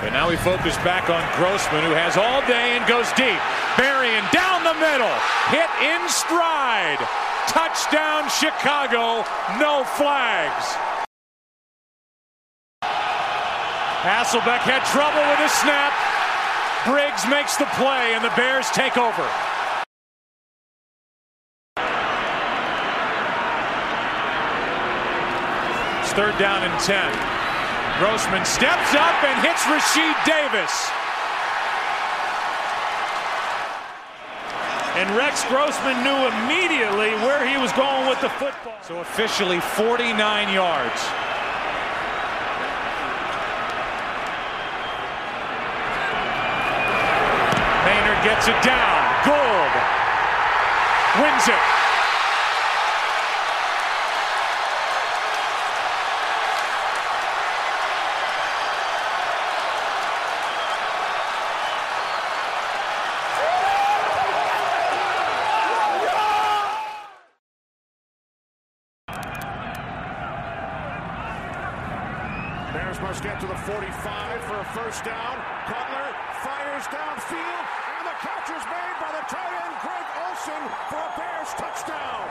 And now we focus back on Grossman, who has all day and goes deep. Berrian down the middle, hit in stride. Touchdown Chicago, no flags. Hasselbeck had trouble with his snap. Briggs makes the play, and the Bears take over. It's third down and 10. Grossman steps up and hits Rashied Davis. And Rex Grossman knew immediately where he was going with the football. So officially 49 yards. Maynard gets it down. Gould wins it. Must get to the 45 for a first down. Cutler fires downfield, and the catch is made by the tight end Greg Olsen for a Bears touchdown.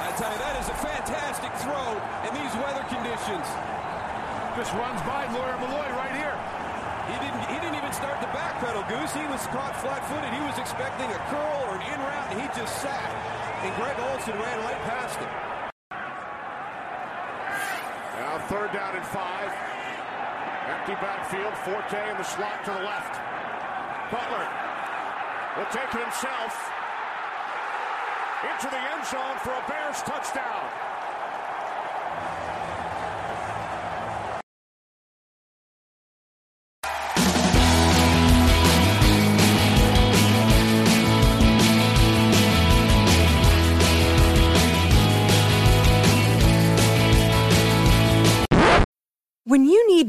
I tell you, that is a fantastic throw in these weather conditions. Just runs by Lawyer Malloy right here. He didn't even start the back pedal, Goose. He was caught flat-footed. He was expecting a curl or an in route, and he just sat. And Greg Olsen ran right past him. Now third down and 5. Empty backfield. Forte in the slot to the left. Butler will take it himself into the end zone for a Bears touchdown. When you need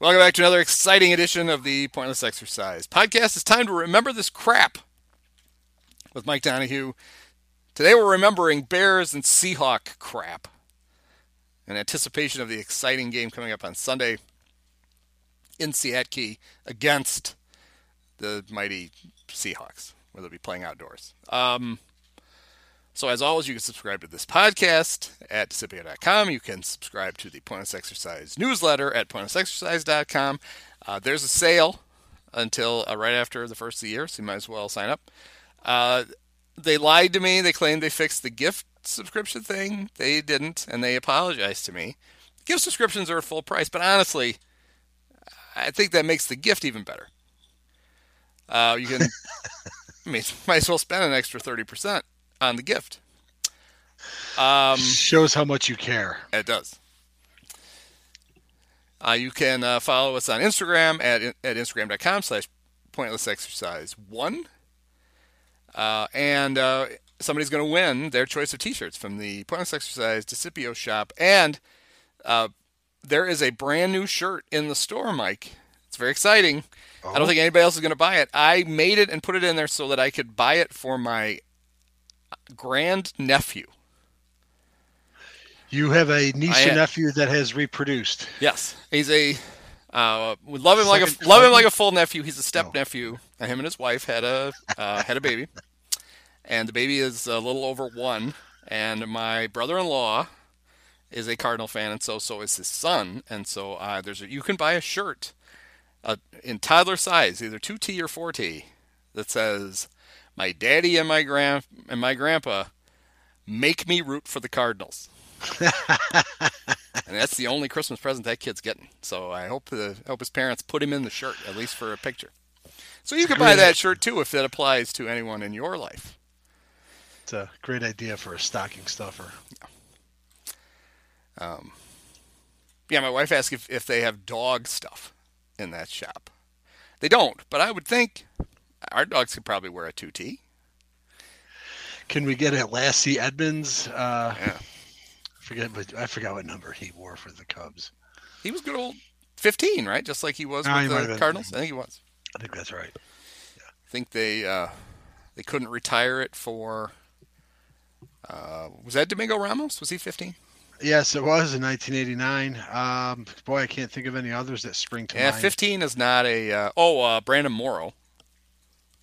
Welcome back to another exciting edition of the Pointless Exercise Podcast. It's time to remember this crap with Mike Donahue. Today we're remembering Bears and Seahawk crap in anticipation of the exciting game coming up on Sunday in Seattle against the mighty Seahawks, where they'll be playing outdoors. So as always, you can subscribe to this podcast at Dissipio.com. You can subscribe to the Pointless Exercise newsletter at pointlessexercise.com. There's a sale until right after the first of the year, so you might as well sign up. They lied to me. They claimed they fixed the gift subscription thing. They didn't, and they apologized to me. Gift subscriptions are full price, but honestly, I think that makes the gift even better. You can might as well spend an extra 30%. On the gift. Shows how much you care. It does. You can follow us on Instagram at instagram.com/pointlessexercise1. And somebody's going to win their choice of t-shirts from the Pointless Exercise Dissipio shop. And there is a brand new shirt in the store, Mike. It's very exciting. Oh. I don't think anybody else is going to buy it. I made it and put it in there so that I could buy it for my grandnephew. You have a niece and nephew that has reproduced. Yes, he's a would love him like a full nephew. He's a step nephew. And him and his wife had a had a baby, and the baby is a little over 1. And my brother-in-law is a Cardinal fan, and so is his son. And so you can buy a shirt in toddler size, either 2T or 4T, that says, "My daddy and my grandpa make me root for the Cardinals." And that's the only Christmas present that kid's getting. So I hope his parents put him in the shirt, at least for a picture. So you could buy that shirt, too, if that applies to anyone in your life. It's a great idea for a stocking stuffer. Yeah, my wife asked if they have dog stuff in that shop. They don't, but I would think our dogs could probably wear a 2T. Can we get at Lassie Edmonds? Yeah. I forgot what number he wore for the Cubs. He was good old 15, right? Just like he was with the Cardinals. I think he was. I think that's right. Yeah. I think they couldn't retire it for. Was that Domingo Ramos? Was he 15? Yes, it was in 1989. Boy, I can't think of any others that spring to mind. Yeah, 15 is not a. Brandon Morrow.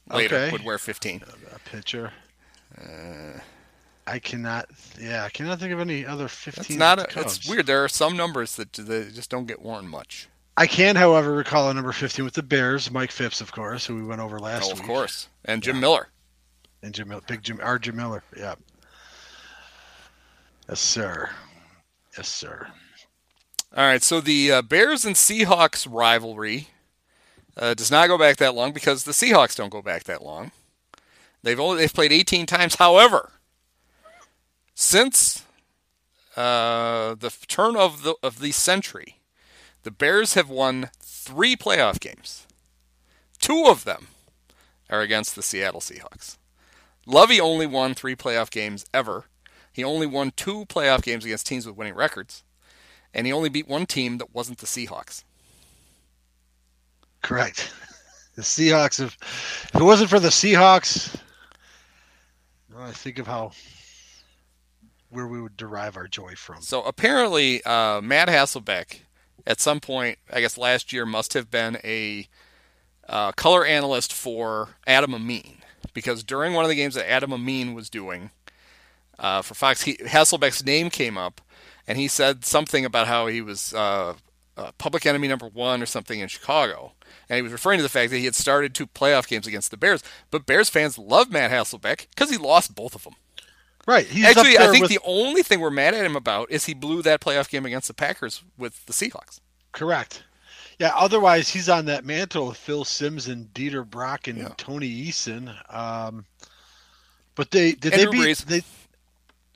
Later would wear 15. A pitcher. I cannot think of any other 15. It's weird. There are some numbers that they just don't get worn much. I can, however, recall a number 15 with the Bears, Mike Phipps, of course, who we went over last week. Oh, of course. And Jim Miller. And Jim Miller. Jim Miller. Yeah. Yes, sir. All right. So the Bears and Seahawks rivalry does not go back that long because the Seahawks don't go back that long. They've played 18 times. However, since the turn of the century, the Bears have won 3 playoff games. 2 of them are against the Seattle Seahawks. Lovie only won 3 playoff games ever. He only won 2 playoff games against teams with winning records, and he only beat one team that wasn't the Seahawks. Correct. The Seahawks have. If it wasn't for the Seahawks, I think of where we would derive our joy from. So apparently, Matt Hasselbeck, at some point, I guess last year, must have been a color analyst for Adam Amin, because during one of the games that Adam Amin was doing for Fox, Hasselbeck's name came up, and he said something about how he was public enemy number 1 or something in Chicago. And he was referring to the fact that he had started 2 playoff games against the Bears. But Bears fans love Matt Hasselbeck because he lost both of them. Right. The only thing we're mad at him about is he blew that playoff game against the Packers with the Seahawks. Correct. Yeah, otherwise he's on that mantle of Phil Simms and Dieter Brock and Tony Eason. But Andrew Brees.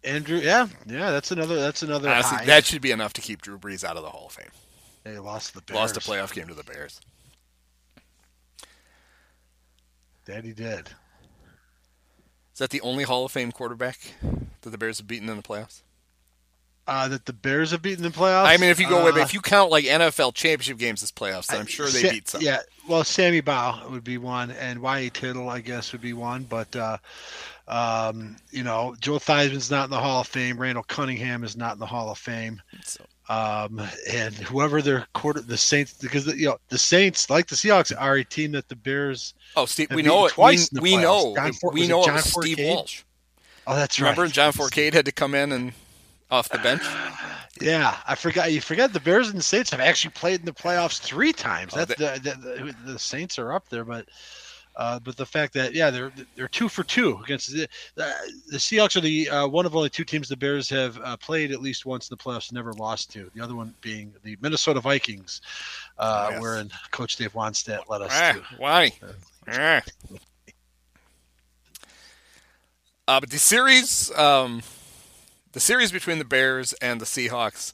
Yeah, that's another honestly, that should be enough to keep Drew Brees out of the Hall of Fame. They lost the Bears. Lost a playoff game to the Bears. Daddy did. Is that the only Hall of Fame quarterback that the Bears have beaten in the playoffs? That the Bears have beaten in the playoffs? I mean, if you go if you count like NFL championship games as playoffs, then I'm sure they beat some. Yeah, well, Sammy Baugh would be one, and Y.A. Tittle, I guess, would be one. But, Joe Theismann's not in the Hall of Fame. Randall Cunningham is not in the Hall of Fame. So. And whoever their the Saints, because the Saints, like the Seahawks, are a team that the Bears. Oh, Steve, we know it. Twice we know. We know it was Steve Walsh. Oh, that's right. Remember, John Forcade had to come in and off the bench. Yeah, I forgot. You forget the Bears and the Saints have actually played in the playoffs 3 times. The Saints are up there, but the fact that they're 2 for 2 against the Seahawks are the one of only 2 teams the Bears have played at least once in the playoffs, never lost to. The other one being the Minnesota Vikings, wherein Coach Dave Wannstedt led us to. Why? But the series between the Bears and the Seahawks,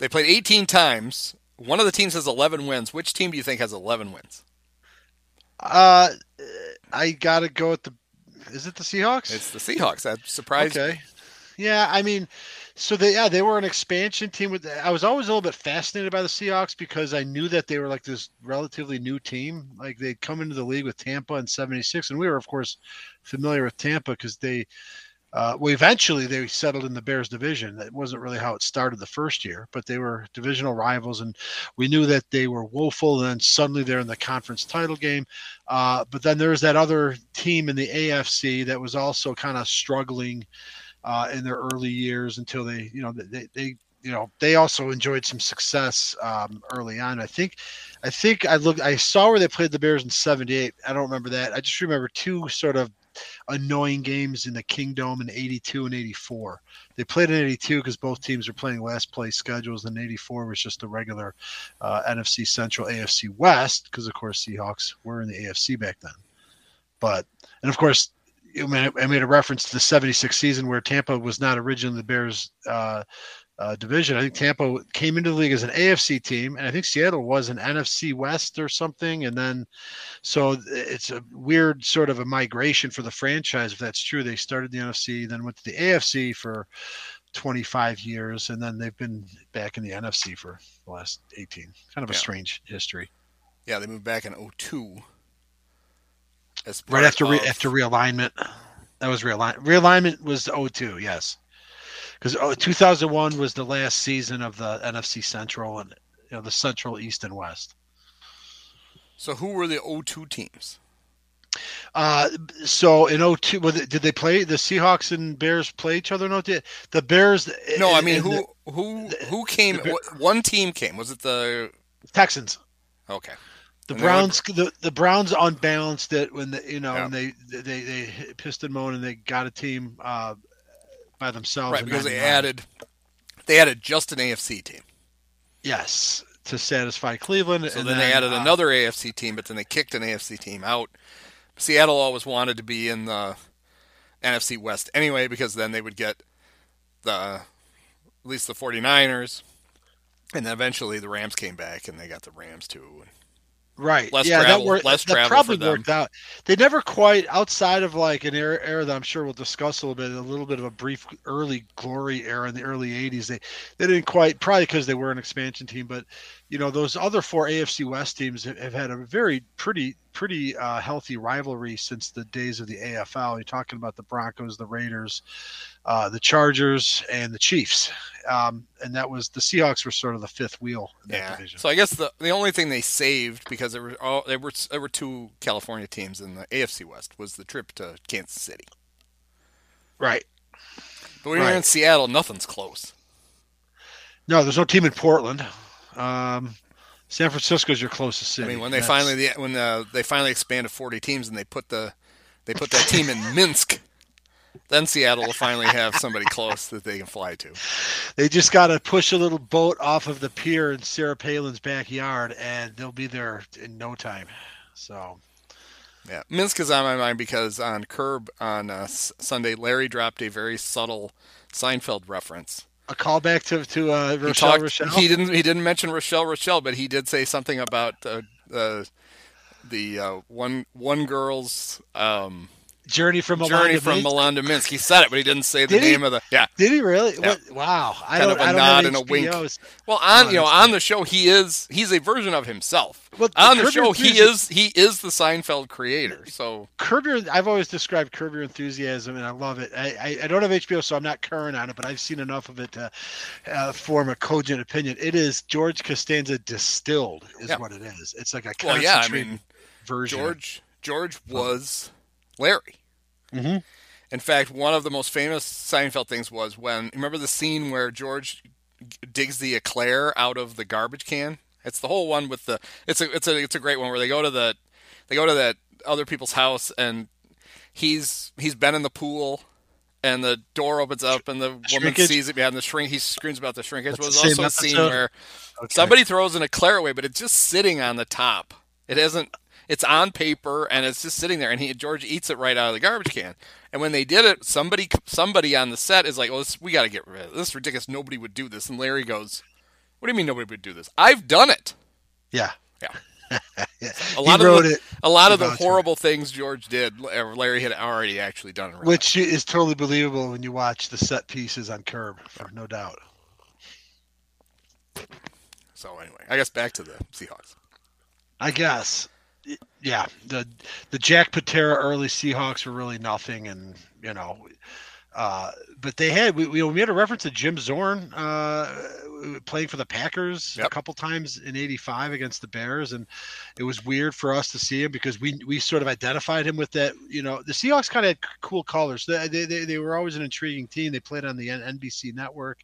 they played 18 times. One of the teams has 11 wins. Which team do you think has 11 wins? I gotta go with is it the Seahawks? It's the Seahawks. I'm surprised. Okay. Yeah, I mean, so they were an expansion team. I was always a little bit fascinated by the Seahawks because I knew that they were like this relatively new team. Like they'd come into the league with Tampa in '76, and we were of course familiar with Tampa because eventually they settled in the Bears division. That wasn't really how it started the first year, but they were divisional rivals, and we knew that they were woeful, and then suddenly they're in the conference title game. But then there was that other team in the AFC that was also kind of struggling in their early years until they also enjoyed some success early on. I saw where they played the Bears in '78. I don't remember that. I just remember 2 sort of annoying games in the Kingdom in 82 and 84. They played in 82 because both teams were playing last place schedules, and 84 was just the regular NFC Central, AFC West, because, of course, Seahawks were in the AFC back then. But, and of course, I made a reference to the 76 season where Tampa was not originally the Bears division. I think Tampa came into the league as an AFC team, and I think Seattle was an NFC West or something. And then, so it's a weird sort of a migration for the franchise, if that's true. They started the NFC, then went to the AFC for 25 years, and then they've been back in the NFC for the last 18. Kind of a strange history. Yeah, they moved back in 2002. Right after realignment. That was realignment. Realignment was 2002, yes. Because 2001 was the last season of the NFC Central and the Central, East, and West. So who were the 2002 teams? So in 2002, did they play the Seahawks and Bears play each other? No, did the Bears? No, I mean who came? One team came. Was it the Texans? Okay. The Browns unbalanced it when and they pissed and moaned, and they got a team by themselves. Right, because they added just an AFC team. Yes, to satisfy Cleveland. So then they added another AFC team, but then they kicked an AFC team out. Seattle always wanted to be in the NFC West anyway, because then they would get at least the 49ers, and then eventually the Rams came back and they got the Rams too. Right. Less travel probably for them. Worked out. They never quite, outside of like an era that I'm sure we'll discuss a little bit of a brief early glory era in the early 80s. They didn't quite, probably because they were an expansion team, but those other four AFC West teams have had a very pretty healthy rivalry since the days of the AFL. You're talking about the Broncos, the Raiders, the Chargers, and the Chiefs. And that was the Seahawks were sort of the fifth wheel in that division. So I guess the only thing they saved, because there were two California teams in the AFC West, was the trip to Kansas City. Right. But when you're in Seattle, nothing's close. No, there's no team in Portland. San Francisco's your closest city. I mean, when they finally expanded 40 teams and they put that team in Minsk, then Seattle will finally have somebody close that they can fly to. They just got to push a little boat off of the pier in Sarah Palin's backyard, and they'll be there in no time. So, yeah, Minsk is on my mind because on Curb on Sunday, Larry dropped a very subtle Seinfeld reference. A callback to Rochelle. He didn't mention Rochelle, but he did say something about the one girl's journey from Milan to Minsk. He said it, but he didn't say the name of the. Yeah. Did he really? Yeah. What? Wow. Kind of a nod and a wink. Well, on the show he's a version of himself. Well, on the show he is the Seinfeld creator. So I've always described Curb Your Enthusiasm, and I love it. I don't have HBO, so I'm not current on it, but I've seen enough of it to form a cogent opinion. It is George Costanza distilled, is what it is. It's like a concentrated version. George was Larry. Mm-hmm. In fact, one of the most famous Seinfeld things was remember the scene where George digs the eclair out of the garbage can? It's the whole one with it's a great one where they go to that other people's house, and he's been in the pool, and the door opens up and the woman sees it behind the shrink. He screams about the shrinkage. That's was also a scene where somebody throws an eclair away, but it's just sitting on the top. It hasn't. It's on paper, and it's just sitting there, and George eats it right out of the garbage can. And when they did it, somebody on the set is like, we got to get rid of it. This is ridiculous. Nobody would do this. And Larry goes, what do you mean nobody would do this? I've done it. Yeah. Yeah. A lot of the horrible things George did, Larry had already actually done. Which is totally believable when you watch the set pieces on Curb, no doubt. So anyway, I guess back to the Seahawks. I guess. Yeah, the Jack Patera early Seahawks were really nothing, and but they had we had a reference to Jim Zorn playing for the Packers a couple times in '85 against the Bears, and it was weird for us to see him because we sort of identified him with that. The Seahawks kind of had cool colors. They were always an intriguing team. They played on the NBC network.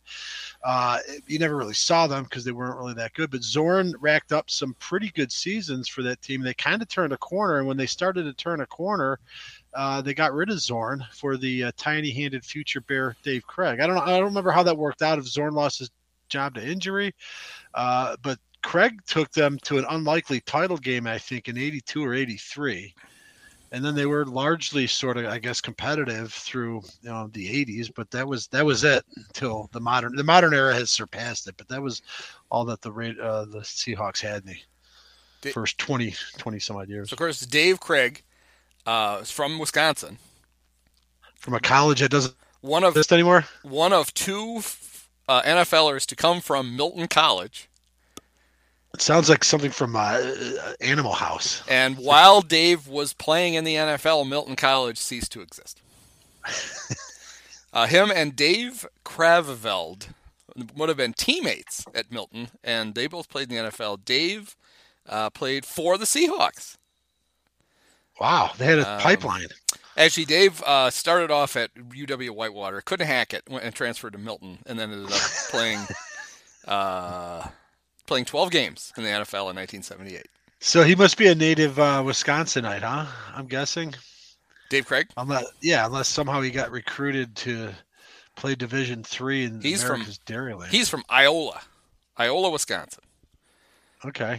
You never really saw them because they weren't really that good. But Zorn racked up some pretty good seasons for that team. They kind of turned a corner, and when they started to turn a corner, they got rid of Zorn for the tiny-handed future Bear Dave Krieg. I don't remember how that worked out, if Zorn lost his job to injury, but Krieg took them to an unlikely title game, I think, in 82 or 83. And then they were largely sort of, I guess, competitive through the 80s, but that was it until the modern era has surpassed it. But that was all that the Seahawks had in the first 20 some odd years. So of course, Dave Krieg is from Wisconsin, from a college that doesn't exist anymore. One of two NFLers to come from Milton College. It sounds like something from Animal House. And while Dave was playing in the NFL, Milton College ceased to exist. Him and Dave Kraveveld would have been teammates at Milton, and they both played in the NFL. Dave played for the Seahawks. Wow, they had a pipeline. Actually, Dave started off at UW-Whitewater, couldn't hack it, went and transferred to Milton, and then ended up playing 12 games in the NFL in 1978. So he must be a native Wisconsinite, huh? I'm guessing. Dave Krieg? Unless somehow he got recruited to play Division III in America's Dairyland. He's from Iola, Wisconsin. Okay.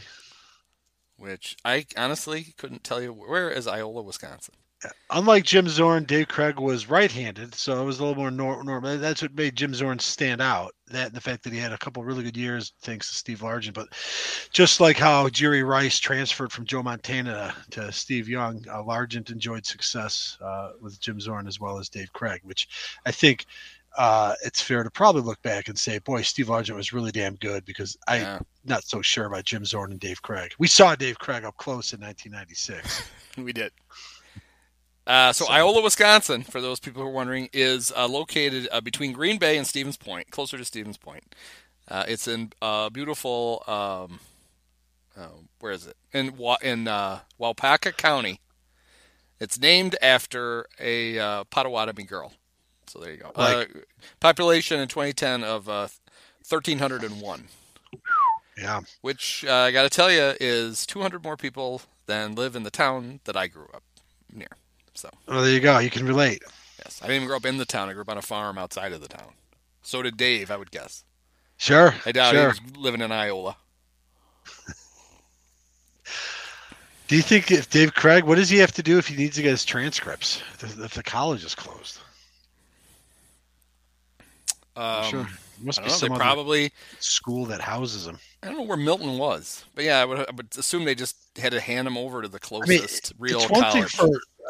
Which I honestly couldn't tell you. Where is Iola, Wisconsin? Unlike Jim Zorn, Dave Krieg was right-handed, so it was a little more normal. That's what made Jim Zorn stand out. That and the fact that he had a couple of really good years, thanks to Steve Largent. But just like how Jerry Rice transferred from Joe Montana to Steve Young, Largent enjoyed success with Jim Zorn as well as Dave Krieg, which I think it's fair to probably look back and say, boy, Steve Largent was really damn good, because I'm not so sure about Jim Zorn and Dave Krieg. We saw Dave Krieg up close in 1996. We did. So Iola, Wisconsin, for those people who are wondering, is located between Green Bay and Stevens Point, closer to Stevens Point. It's in beautiful, where is it? In Waupaca County. It's named after a Potawatomi girl. So there you go. Population in 2010 of 1,301. Yeah. Which I got to tell you is 200 more people than live in the town that I grew up near. So. Oh, there you go. You can relate. Yes. I didn't even grow up in the town. I grew up on a farm outside of the town. So did Dave, I would guess. Sure. I doubt he was living in Iola. Do you think if Dave Krieg, what does he have to do if he needs to get his transcripts if the college is closed? Sure. Must be some probably school that houses him. I don't know where Milton was, but yeah, I would assume they just had to hand him over to the closest real college.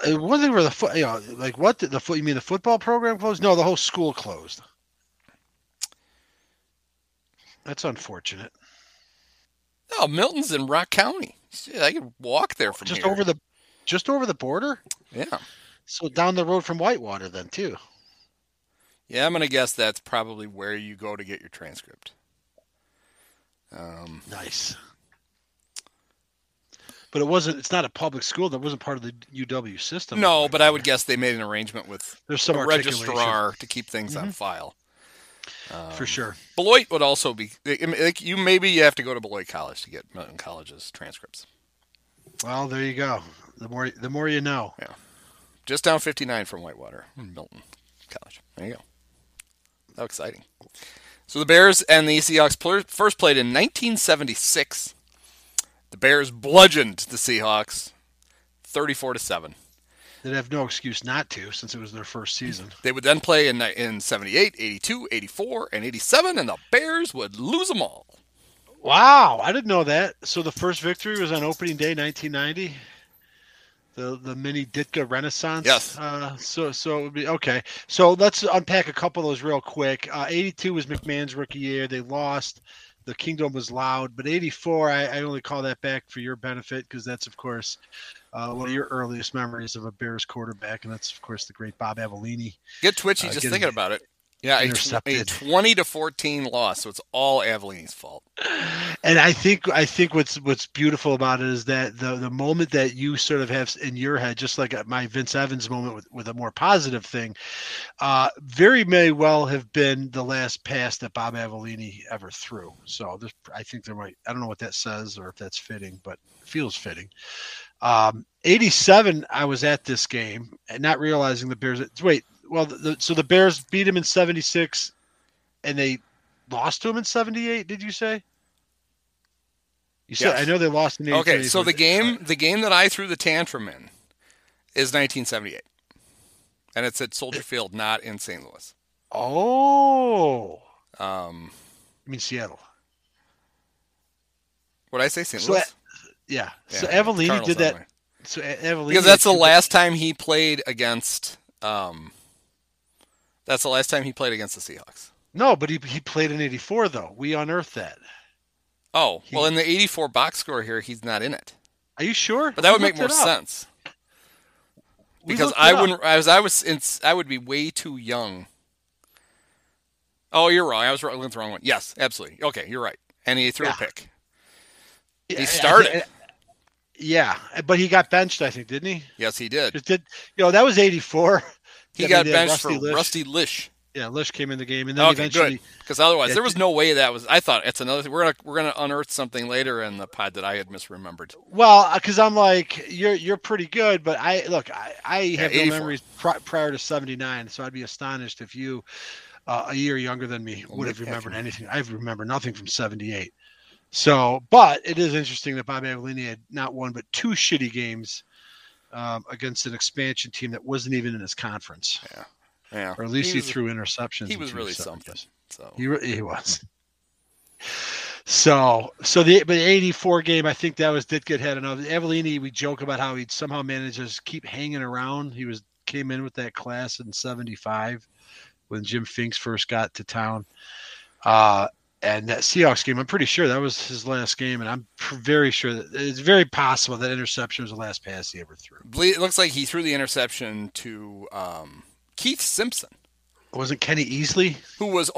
One thing where you mean the football program closed? No, the whole school closed. That's unfortunate. No, Milton's in Rock County. Shit, I could walk there from here. Just over the border? Yeah. So down the road from Whitewater then too. Yeah, I'm gonna guess that's probably where you go to get your transcript. Nice. But it wasn't. It's not a public school. That wasn't part of the UW system. No, but I would guess they made an arrangement with a registrar to keep things on file. For sure. Beloit would also be. Maybe you have to go to Beloit College to get Milton College's transcripts. Well, there you go. The more you know. Yeah. Just down 59 from Whitewater, Milton College. There you go. How exciting! So the Bears and the Seahawks first played in 1976. The Bears bludgeoned the Seahawks 34-7. They'd have no excuse not to, since it was their first season. They would then play in 78, 82, 84, and 87, and the Bears would lose them all. Wow, I didn't know that. So the first victory was on opening day, 1990. The mini Ditka Renaissance. Yes. So it would be okay. So let's unpack a couple of those real quick. 82 was McMahon's rookie year. They lost. The Kingdom was loud, but 84, I only call that back for your benefit because that's, of course, one of your earliest memories of a Bears quarterback, and that's, of course, the great Bob Avellini. Get twitchy just thinking about it. Yeah, intercepted. A 20-14 loss, so it's all Avellini's fault. And I think what's beautiful about it is that the moment that you sort of have in your head, just like my Vince Evans moment with a more positive thing, very may well have been the last pass that Bob Avellini ever threw. So I think there might, I don't know what that says or if that's fitting, but it feels fitting. 87, I was at this game and not realizing the Bears. So the Bears beat him in 76 and they lost to him in 78, did you say? You said, yes. I know they lost in 88. Okay, so the game that I threw the tantrum in is 1978. And it's at Soldier Field, not in St. Louis. Oh. You mean Seattle. What did I say, St. Louis? Yeah. So Avellini Cardinals did that. So Avellini, because that's the last time he played against the Seahawks. No, but he played in 84, though. We unearthed that. Oh, well, in the 84 box score here, he's not in it. Are you sure? But that would make more sense. Because I wouldn't, I would be way too young. Oh, you're wrong. I was looking at the wrong one. Yes, absolutely. Okay, you're right. And he threw a pick. He started. Yeah, but he got benched, I think, didn't he? Yes, he did. That was 84. He got benched for Rusty Lisch. Yeah, Lisch came in the game, and then eventually, because otherwise there was no way that was. I thought it's another thing. We're gonna unearth something later in the pod that I had misremembered. Well, because I'm like, you're pretty good, but I have no memories prior to 79, so I'd be astonished if you, a year younger than me, would have remembered anything. I remember nothing from 78. So, but it is interesting that Bob Avellini had not one but two shitty games against an expansion team that wasn't even in his conference. Yeah. Or at least he threw interceptions. He was really something. So he was. So the 84 game, I think that was Ditka had enough. Avellini, we joke about how he somehow manages to keep hanging around. He came in with that class in 75 when Jim Finks first got to town. And that Seahawks game, I'm pretty sure that was his last game, and I'm very sure that it's very possible that interception was the last pass he ever threw. It looks like he threw the interception to Keith Simpson. It wasn't Kenny Easley, who was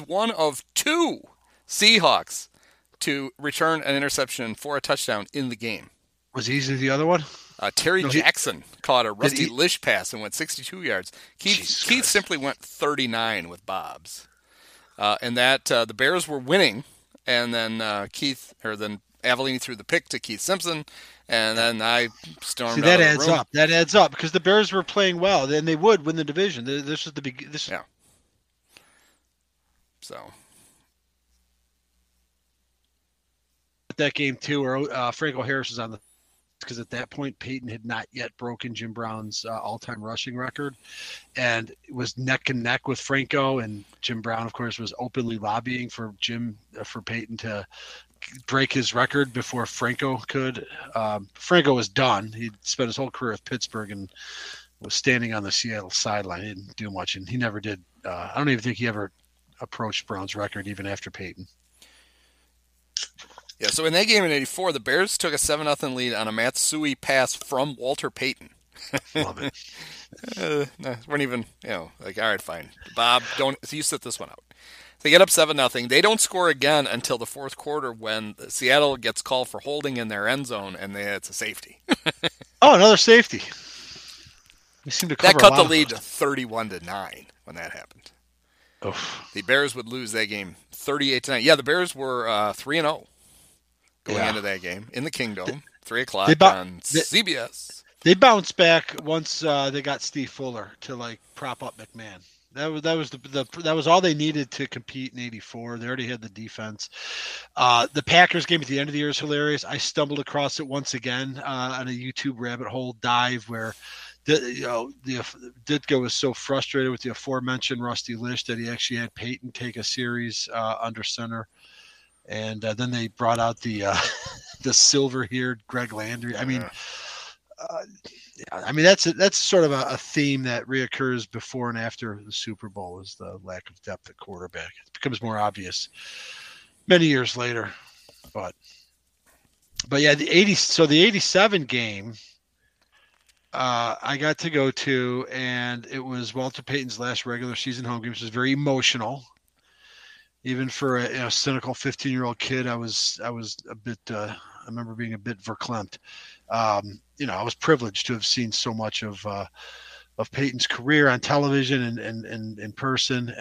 one of two Seahawks to return an interception for a touchdown in the game. Was Easley the other one? Jackson caught a Rusty Lisch pass and went 62 yards. Keith simply went 39 with Bob's. And that the Bears were winning, and then then Avellini threw the pick to Keith Simpson, and then I stormed. See, that out of the room. That adds up because the Bears were playing well, and they would win the division. This is the big. Yeah. So. That game too, where Franco Harris was on the. Because at that point, Peyton had not yet broken Jim Brown's all-time rushing record and was neck and neck with Franco. And Jim Brown, of course, was openly lobbying for Peyton to break his record before Franco could. Franco was done. He'd spent his whole career with Pittsburgh and was standing on the Seattle sideline. He didn't do much, and he never did. I don't even think he ever approached Brown's record, even after Peyton. Yeah, so in that game in 84, the Bears took a 7-0 lead on a Matsui pass from Walter Payton. Love it. No, weren't even, all right, fine. Bob, so you sit this one out. They get up 7-0. They don't score again until the fourth quarter when Seattle gets called for holding in their end zone, and it's a safety. Oh, another safety. We seem to cover that cut the lead to 31-9 when that happened. Oof. The Bears would lose that game 38-9. Yeah, the Bears were 3-0. Going into that game in the Kingdom, 3:00 on CBS. They bounced back once they got Steve Fuller to prop up McMahon. That was all they needed to compete in 84. They already had the defense. The Packers game at the end of the year is hilarious. I stumbled across it once again on a YouTube rabbit hole dive where. Ditka was so frustrated with the aforementioned Rusty Lisch that he actually had Peyton take a series under center. And then they brought out the silver-haired Greg Landry. I mean that's sort of a theme that reoccurs before and after the Super Bowl is the lack of depth at quarterback. It becomes more obvious many years later, but yeah, the 87 game. I got to go to, and it was Walter Payton's last regular season home game, which was very emotional. Even for a cynical 15-year-old kid, I was a bit. I remember being a bit verklempt. I was privileged to have seen so much of Peyton's career on television and in person.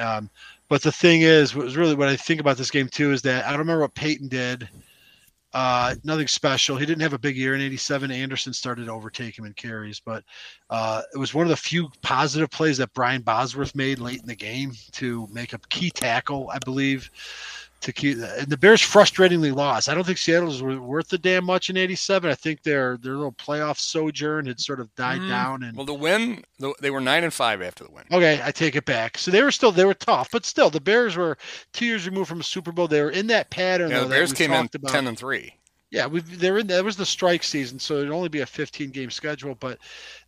But the thing is, what I think about this game too is that I don't remember what Peyton did. Nothing special. He didn't have a big year in '87. Anderson started to overtake him in carries, but it was one of the few positive plays that Brian Bosworth made late in the game to make a key tackle, I believe. And the Bears frustratingly lost. I don't think Seattle's worth a damn much in '87. I think their little playoff sojourn had sort of died down. And well, the win, they were 9-5 after the win. Okay, I take it back. So they were tough, but still, the Bears were 2 years removed from a Super Bowl. They were in that pattern. Yeah, the Bears came in 10-3. Yeah, they're in. That was the strike season, so it'd only be a 15-game schedule. But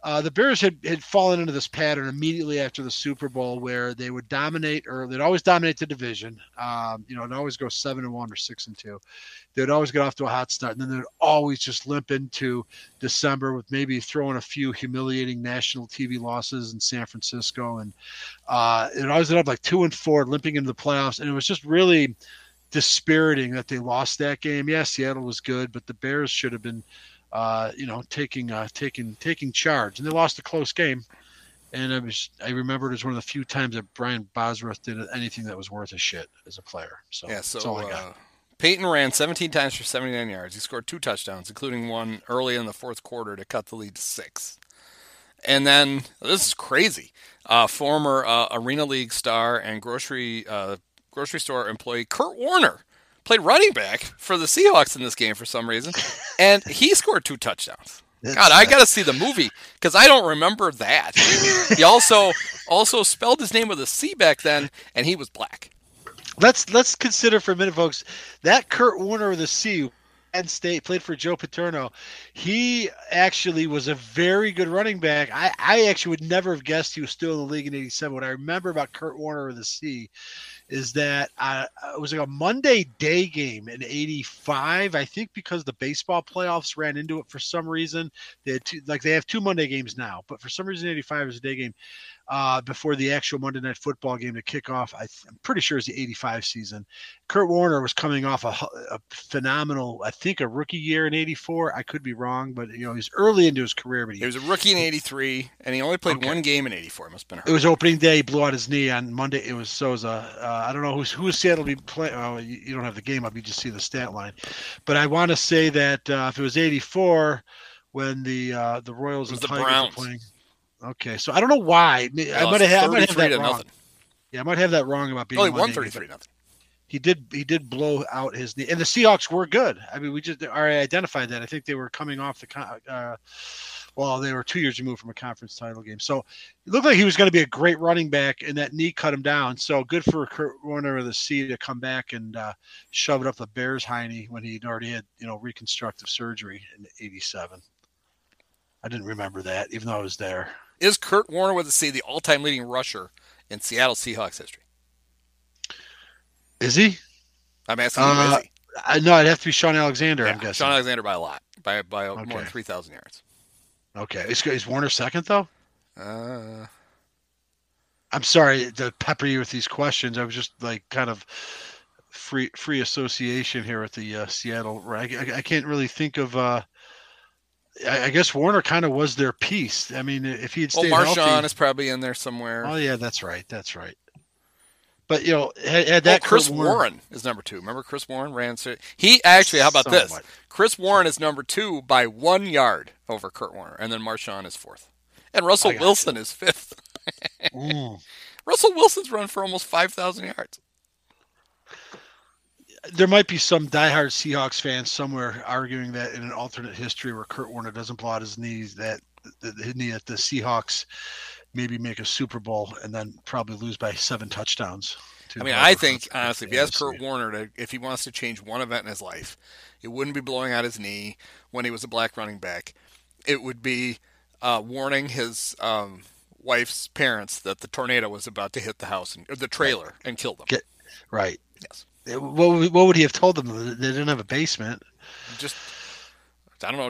the Bears had fallen into this pattern immediately after the Super Bowl, where they would dominate, or they'd always dominate the division. They'd always go 7-1 or 6-2. They'd always get off to a hot start, and then they'd always just limp into December with maybe throwing a few humiliating national TV losses in San Francisco, and it always ended up like 2-4, limping into the playoffs, and it was just really dispiriting that they lost that game. Yeah, Seattle was good, but the Bears should have been, taking charge, and they lost a close game. And I remember it was one of the few times that Brian Bosworth did anything that was worth a shit as a player. So yeah, that's all I got. Peyton ran 17 times for 79 yards. He scored 2 touchdowns, including one early in the fourth quarter to cut the lead to 6. And then this is crazy. Former Arena League star and grocery store employee Curt Warner played running back for the Seahawks in this game for some reason, and he scored 2 touchdowns. God, I got to see the movie because I don't remember that. He also spelled his name with a C back then, and he was black. Let's consider for a minute, folks, that Curt Warner with a C, Penn State, played for Joe Paterno. He actually was a very good running back. I actually would never have guessed he was still in the league in '87. What I remember about Curt Warner with a C is that it was like a Monday day game in '85, I think, because the baseball playoffs ran into it for some reason. They had they have 2 Monday games now, but for some reason '85 was a day game before the actual Monday Night Football game to kick off. I'm pretty sure it was the '85 season. Curt Warner was coming off a phenomenal, I think, a rookie year in '84. I could be wrong, but he's early into his career. But he was a rookie in '83, and he only played one game in '84. It must have been hurt. It was opening day. He blew out his knee on Monday. I don't know who's Seattle be playing. Oh, you don't have the game up. You just see the stat line. But I want to say that if it was '84 when the Royals and Tigers were playing. Okay, so I don't know why. I might have that wrong. Nothing. Yeah, I might have that wrong about being only 133 nothing. He did blow out his knee, and the Seahawks were good. I mean, I identified that. I think they were coming off they were 2 years removed from a conference title game, so it looked like he was going to be a great running back, and that knee cut him down. So good for Curt Warner of the C to come back and shove it up the Bears' hiney when he'd already had reconstructive surgery in '87. I didn't remember that, even though I was there. Is Curt Warner with a C the all-time leading rusher in Seattle Seahawks history? Is he? I'm asking you, is he? No, it'd have to be Shaun Alexander, I'm guessing. Shaun Alexander by a lot, by more than 3,000 yards. Okay. Is Warner second, though? I'm sorry to pepper you with these questions. I was just kind of free association here at the Seattle. I can't really think of I guess Warner kind of was their piece. I mean, if he had stayed Marshawn healthy. Marshawn is probably in there somewhere. Oh, yeah, that's right. But, had that Chris Warren is number 2. Remember Chris Warren ran? He actually, how about this? Chris Warren is number 2 by 1 yard over Curt Warner, and then Marshawn is 4th. And Russell Wilson is 5th. Russell Wilson's run for almost 5,000 yards. There might be some diehard Seahawks fans somewhere arguing that in an alternate history where Curt Warner doesn't blow out his knees, that his knee at the Seahawks maybe make a Super Bowl and then probably lose by 7 touchdowns. I think, honestly, if you ask Curt Warner if he wants to change one event in his life, it wouldn't be blowing out his knee when he was a black running back. It would be warning his wife's parents that the tornado was about to hit the house, or the trailer, and kill them. Right. Yes. What would he have told them? They didn't have a basement. I don't know.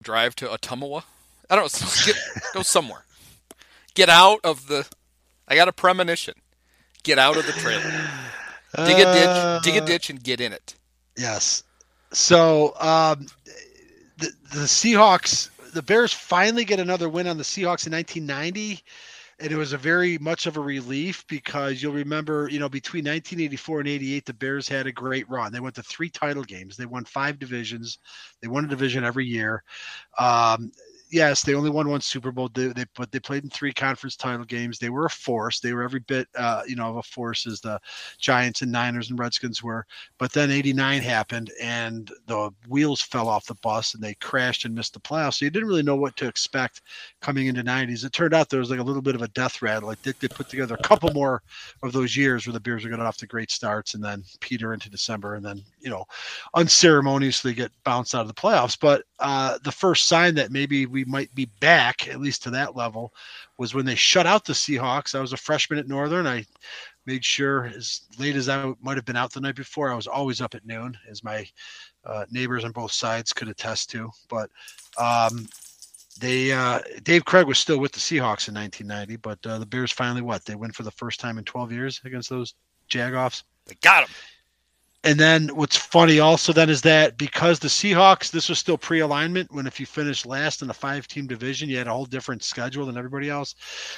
Drive to Ottumwa. I don't know. Go somewhere. Get out of the. I got a premonition. Get out of the trailer. Dig a ditch, and get in it. Yes. So the Seahawks, the Bears finally get another win on the Seahawks in 1990, and it was a very much of a relief because you'll remember, between 1984 and 88, the Bears had a great run. They went to 3 title games. They won 5 divisions. They won a division every year. Yes, they only won 1 Super Bowl, but they played in 3 conference title games. They were a force. They were every bit, of a force as the Giants and Niners and Redskins were. But then 89 happened, and the wheels fell off the bus, and they crashed and missed the playoffs. So you didn't really know what to expect coming into 90s. It turned out there was like a little bit of a death rattle. Like Dick, they put together a couple more of those years where the Bears were getting off to great starts, and then peter into December, and then, unceremoniously get bounced out of the playoffs. But the first sign that maybe we might be back, at least to that level, was when they shut out the Seahawks. I was a freshman at Northern. I made sure, as late as I might have been out the night before, I was always up at noon, as my neighbors on both sides could attest to. But Dave Krieg was still with the Seahawks in 1990, but the Bears finally, they win for the first time in 12 years against those Jagoffs. They got them. And then what's funny also then is that because the Seahawks, this was still pre-alignment, when if you finished last in a 5-team division, you had a whole different schedule than everybody else.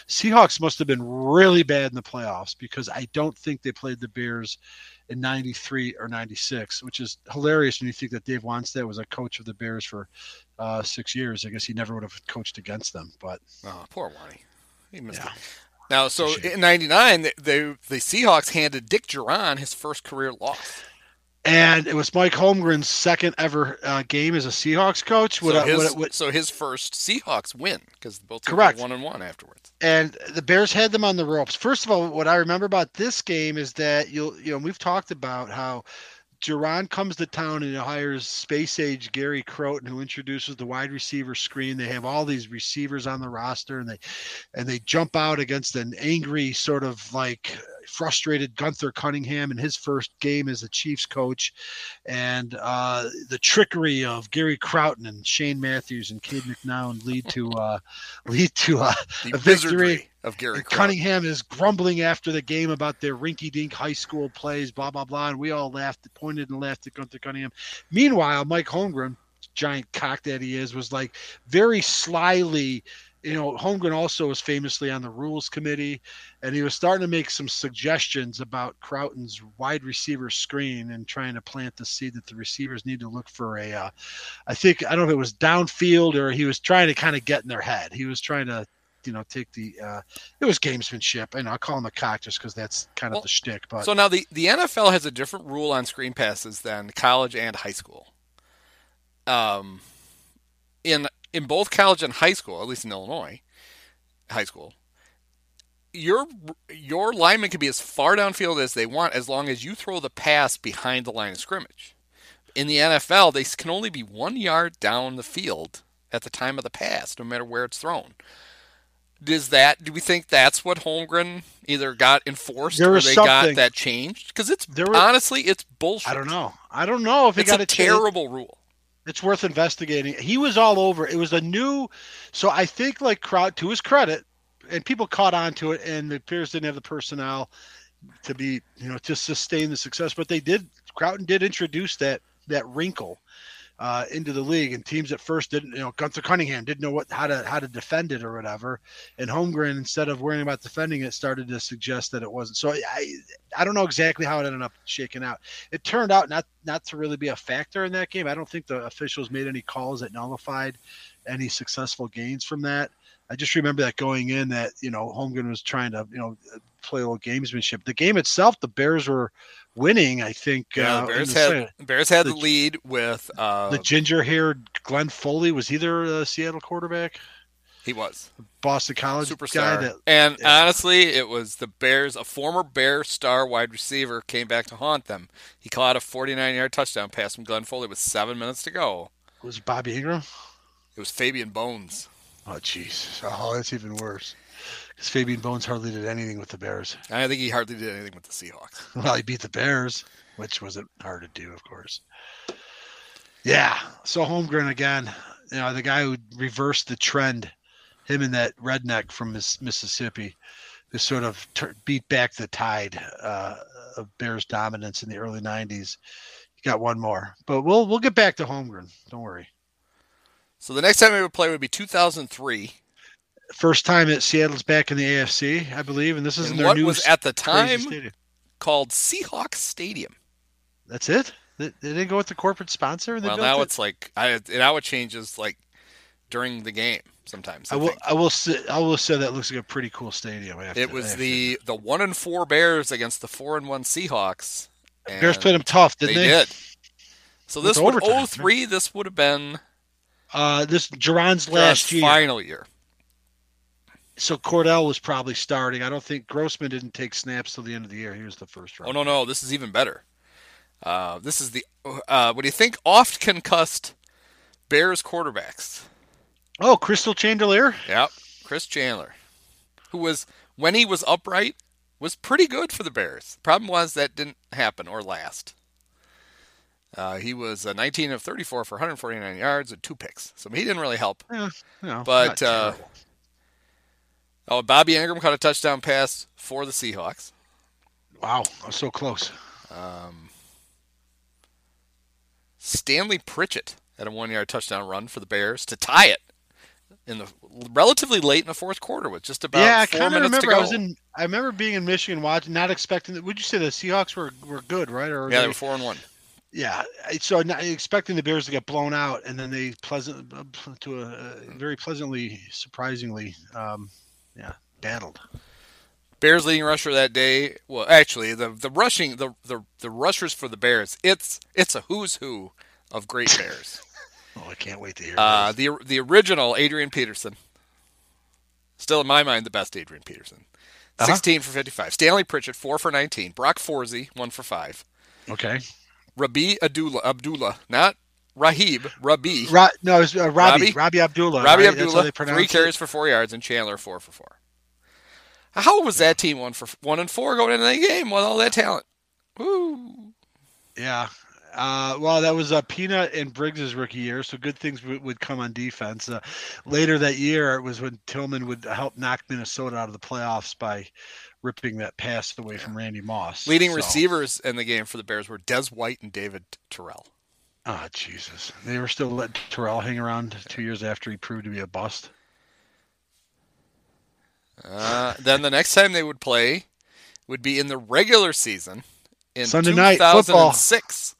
Seahawks must have been really bad in the playoffs because I don't think they played the Bears in 93 or 96, which is hilarious when you think that Dave Wannstedt was a coach of the Bears for 6 years. I guess he never would have coached against them. But poor Wanny. He missed it. Now, so in 99, the Seahawks handed Dick Jauron his first career loss. And it was Mike Holmgren's second ever game as a Seahawks coach. So his first Seahawks win, because both teams were 1-1 afterwards. And the Bears had them on the ropes. First of all, what I remember about this game is that we've talked about how Jauron comes to town and hires space-age Gary Croton, who introduces the wide receiver screen. They have all these receivers on the roster, and they jump out against an angry, sort of like frustrated Gunther Cunningham in his first game as the Chiefs coach, and the trickery of Gary Croton and Shane Matthews and Cade McNown lead to a victory. Of Gary Cunningham is grumbling after the game about their rinky-dink high school plays, blah, blah, blah. And we all pointed and laughed at Gunther Cunningham. Meanwhile, Mike Holmgren, giant cock that he is, was like very slyly, Holmgren also was famously on the rules committee, and he was starting to make some suggestions about Crouton's wide receiver screen and trying to plant the seed that the receivers need to look for I don't know if it was downfield or he was trying to kind of get in their head. He was trying to, take the it was gamesmanship, and I'll call him a cock just because that's kind of the shtick. But so now the NFL has a different rule on screen passes than college and high school. In both college and high school, at least in Illinois high school, your lineman can be as far downfield as they want as long as you throw the pass behind the line of scrimmage. In the NFL, they can only be 1 yard down the field at the time of the pass, no matter where it's thrown. Do we think that's what Holmgren either got enforced or they got that changed? Because honestly, it's bullshit. I don't know. I don't know if it's a terrible rule. It's worth investigating. He was all over. It was so I think like Crowd, to his credit, and people caught on to it, and the Bears didn't have the personnel to be, to sustain the success. But Crouton did introduce that wrinkle into the league, and teams at first didn't, Gunther Cunningham didn't know how to defend it or whatever. And Holmgren, instead of worrying about defending it, started to suggest that it wasn't. So I don't know exactly how it ended up shaking out. It turned out not to really be a factor in that game. I don't think the officials made any calls that nullified any successful gains from that. I just remember that going in that, Holmgren was trying to, play a little gamesmanship. The game itself, the Bears were winning, I think. Yeah, Bears had the lead with the ginger-haired Glenn Foley. Was he their Seattle quarterback? He was. Boston College superstar guy. Honestly, it was the Bears. A former Bear star wide receiver came back to haunt them. He caught a 49-yard touchdown pass from Glenn Foley with 7 minutes to go. Was it Bobby Ingram? It was Fabian Bones. Oh, jeez. Oh, that's even worse. Because Fabian Bones hardly did anything with the Bears. I think he hardly did anything with the Seahawks. Well, he beat the Bears, which wasn't hard to do, of course. Yeah. So Holmgren again, you know, the guy who reversed the trend, him and that redneck from Mississippi, who sort of beat back the tide of Bears dominance in the early 90s. You got one more. But we'll get back to Holmgren. Don't worry. So the next time we would play would be 2003. First time that Seattle's back in the AFC, I believe, and this is in their new stadium. What was at the time called Seahawks Stadium. That's it? They didn't go with the corporate sponsor? Well, now it's like now it changes like during the game sometimes. I will say that looks like a pretty cool stadium. It was the 1-4 Bears against the 4-1 Seahawks. Bears played them tough, didn't they? They did. So this was 2003. This would have been. This Jauron's last year, final year. So Cordell was probably starting. I don't think Grossman didn't take snaps till the end of the year. He was the first round. Oh no! This is even better. This is the what do you think? Oft concussed Bears quarterbacks. Oh, Crystal Chandelier. Yep, Chris Chandler, who was when he was upright was pretty good for the Bears. Problem was that didn't happen or last. He was 19 of 34 for 149 yards and 2 picks. So he didn't really help. Yeah, no, but Bobby Ingram caught a touchdown pass for the Seahawks. Wow, I was so close. Stanley Pritchett had a 1-yard touchdown run for the Bears to tie it in the relatively late in the fourth quarter with just about 4 minutes to go. I remember being in Michigan watching, not expecting that. Would you say the Seahawks were good, right? Or they were 4-1. Yeah, so not expecting the Bears to get blown out, and then they surprisingly battled. Bears leading rusher that day. Well, actually, the rushers for the Bears. It's a who's who of great Bears. Oh, I can't wait to hear. The original Adrian Peterson, still in my mind the best Adrian Peterson, 16 for 55. Stanley Pritchett 4 for 19. Brock Forsey 1 for 5. Okay. Rabi Abdullah, not Rahib, Rabi. Rabi Abdullah. Rabi Abdullah, 3 carries for 4 yards, and Chandler 4 for 4. How was that team 1-4 going into that game with all that talent? Woo. Yeah. Well, that was Peanut and Briggs' rookie year, so good things would come on defense. Later that year, it was when Tillman would help knock Minnesota out of the playoffs by ripping that pass away from Randy Moss. Leading receivers in the game for the Bears were Des White and David Terrell. Ah, oh, Jesus. They were still letting Terrell hang around 2 years after he proved to be a bust. Then the next time they would play would be in the regular season in Sunday 2006. Night football.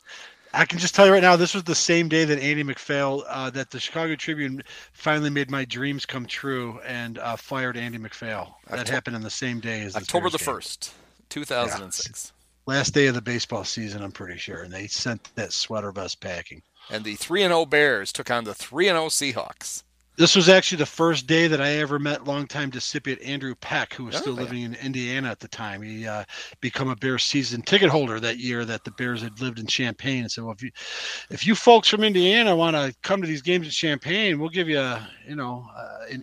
I can just tell you right now, this was the same day that Andy McPhail, that the Chicago Tribune finally made my dreams come true and fired Andy McPhail. That happened on the same day as October the 1st, 2006. Yeah. Last day of the baseball season, I'm pretty sure. And they sent that sweater bus packing. And the 3-0 Bears took on the 3-0 Seahawks. This was actually the first day that I ever met longtime recipient Andrew Peck, who was still living in Indiana at the time. He became a Bears season ticket holder that year that the Bears had lived in Champaign. And so, well, if you folks from Indiana want to come to these games in Champaign, we'll give you an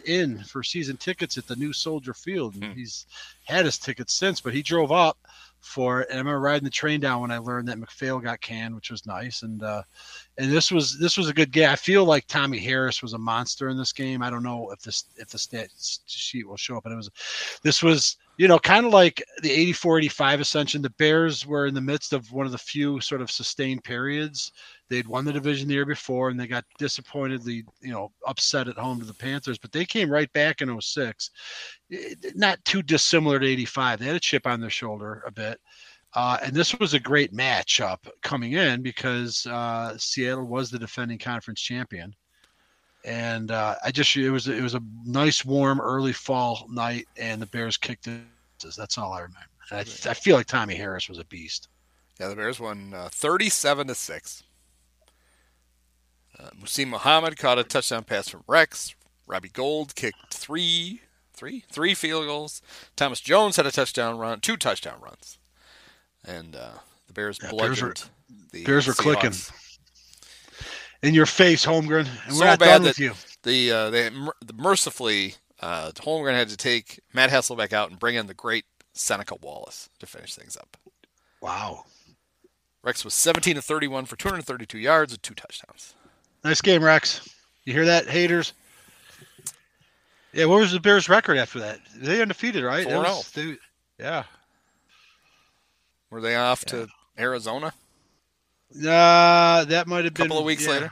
in for season tickets at the new Soldier Field. And he's had his tickets since, but he drove up for it. And I remember riding the train down when I learned that McPhail got canned, which was nice. And this was a good game. I feel like Tommy Harris was a monster in this game. I don't know if the stat sheet will show up, but this was kind of like the 84-85 ascension. The Bears were in the midst of one of the few sort of sustained periods. They'd won the division the year before, and they got disappointingly, upset at home to the Panthers. But they came right back in 2006, not too dissimilar to 85. They had a chip on their shoulder a bit. And this was a great matchup coming in because Seattle was the defending conference champion. And it was a nice, warm, early fall night, and the Bears kicked it losses. That's all I remember. And I feel like Tommy Harris was a beast. Yeah, the Bears won 37-6. Museem Muhammad caught a touchdown pass from Rex. Robbie Gould kicked three field goals. Thomas Jones had a touchdown run, two touchdown runs. And the Bears bludgeoned the Bears were Seahawks. Clicking. In your face, Holmgren. And so we're not bad done with you. Mercifully, Holmgren had to take Matt Hasselbeck out and bring in the great Seneca Wallace to finish things up. Wow. Rex was 17-31 for 232 yards with two touchdowns. Nice game, Rex. You hear that, haters? Yeah, what was the Bears' record after that? They undefeated, right? 4-0. Yeah. Were they off to Arizona? That might have been a couple of weeks later.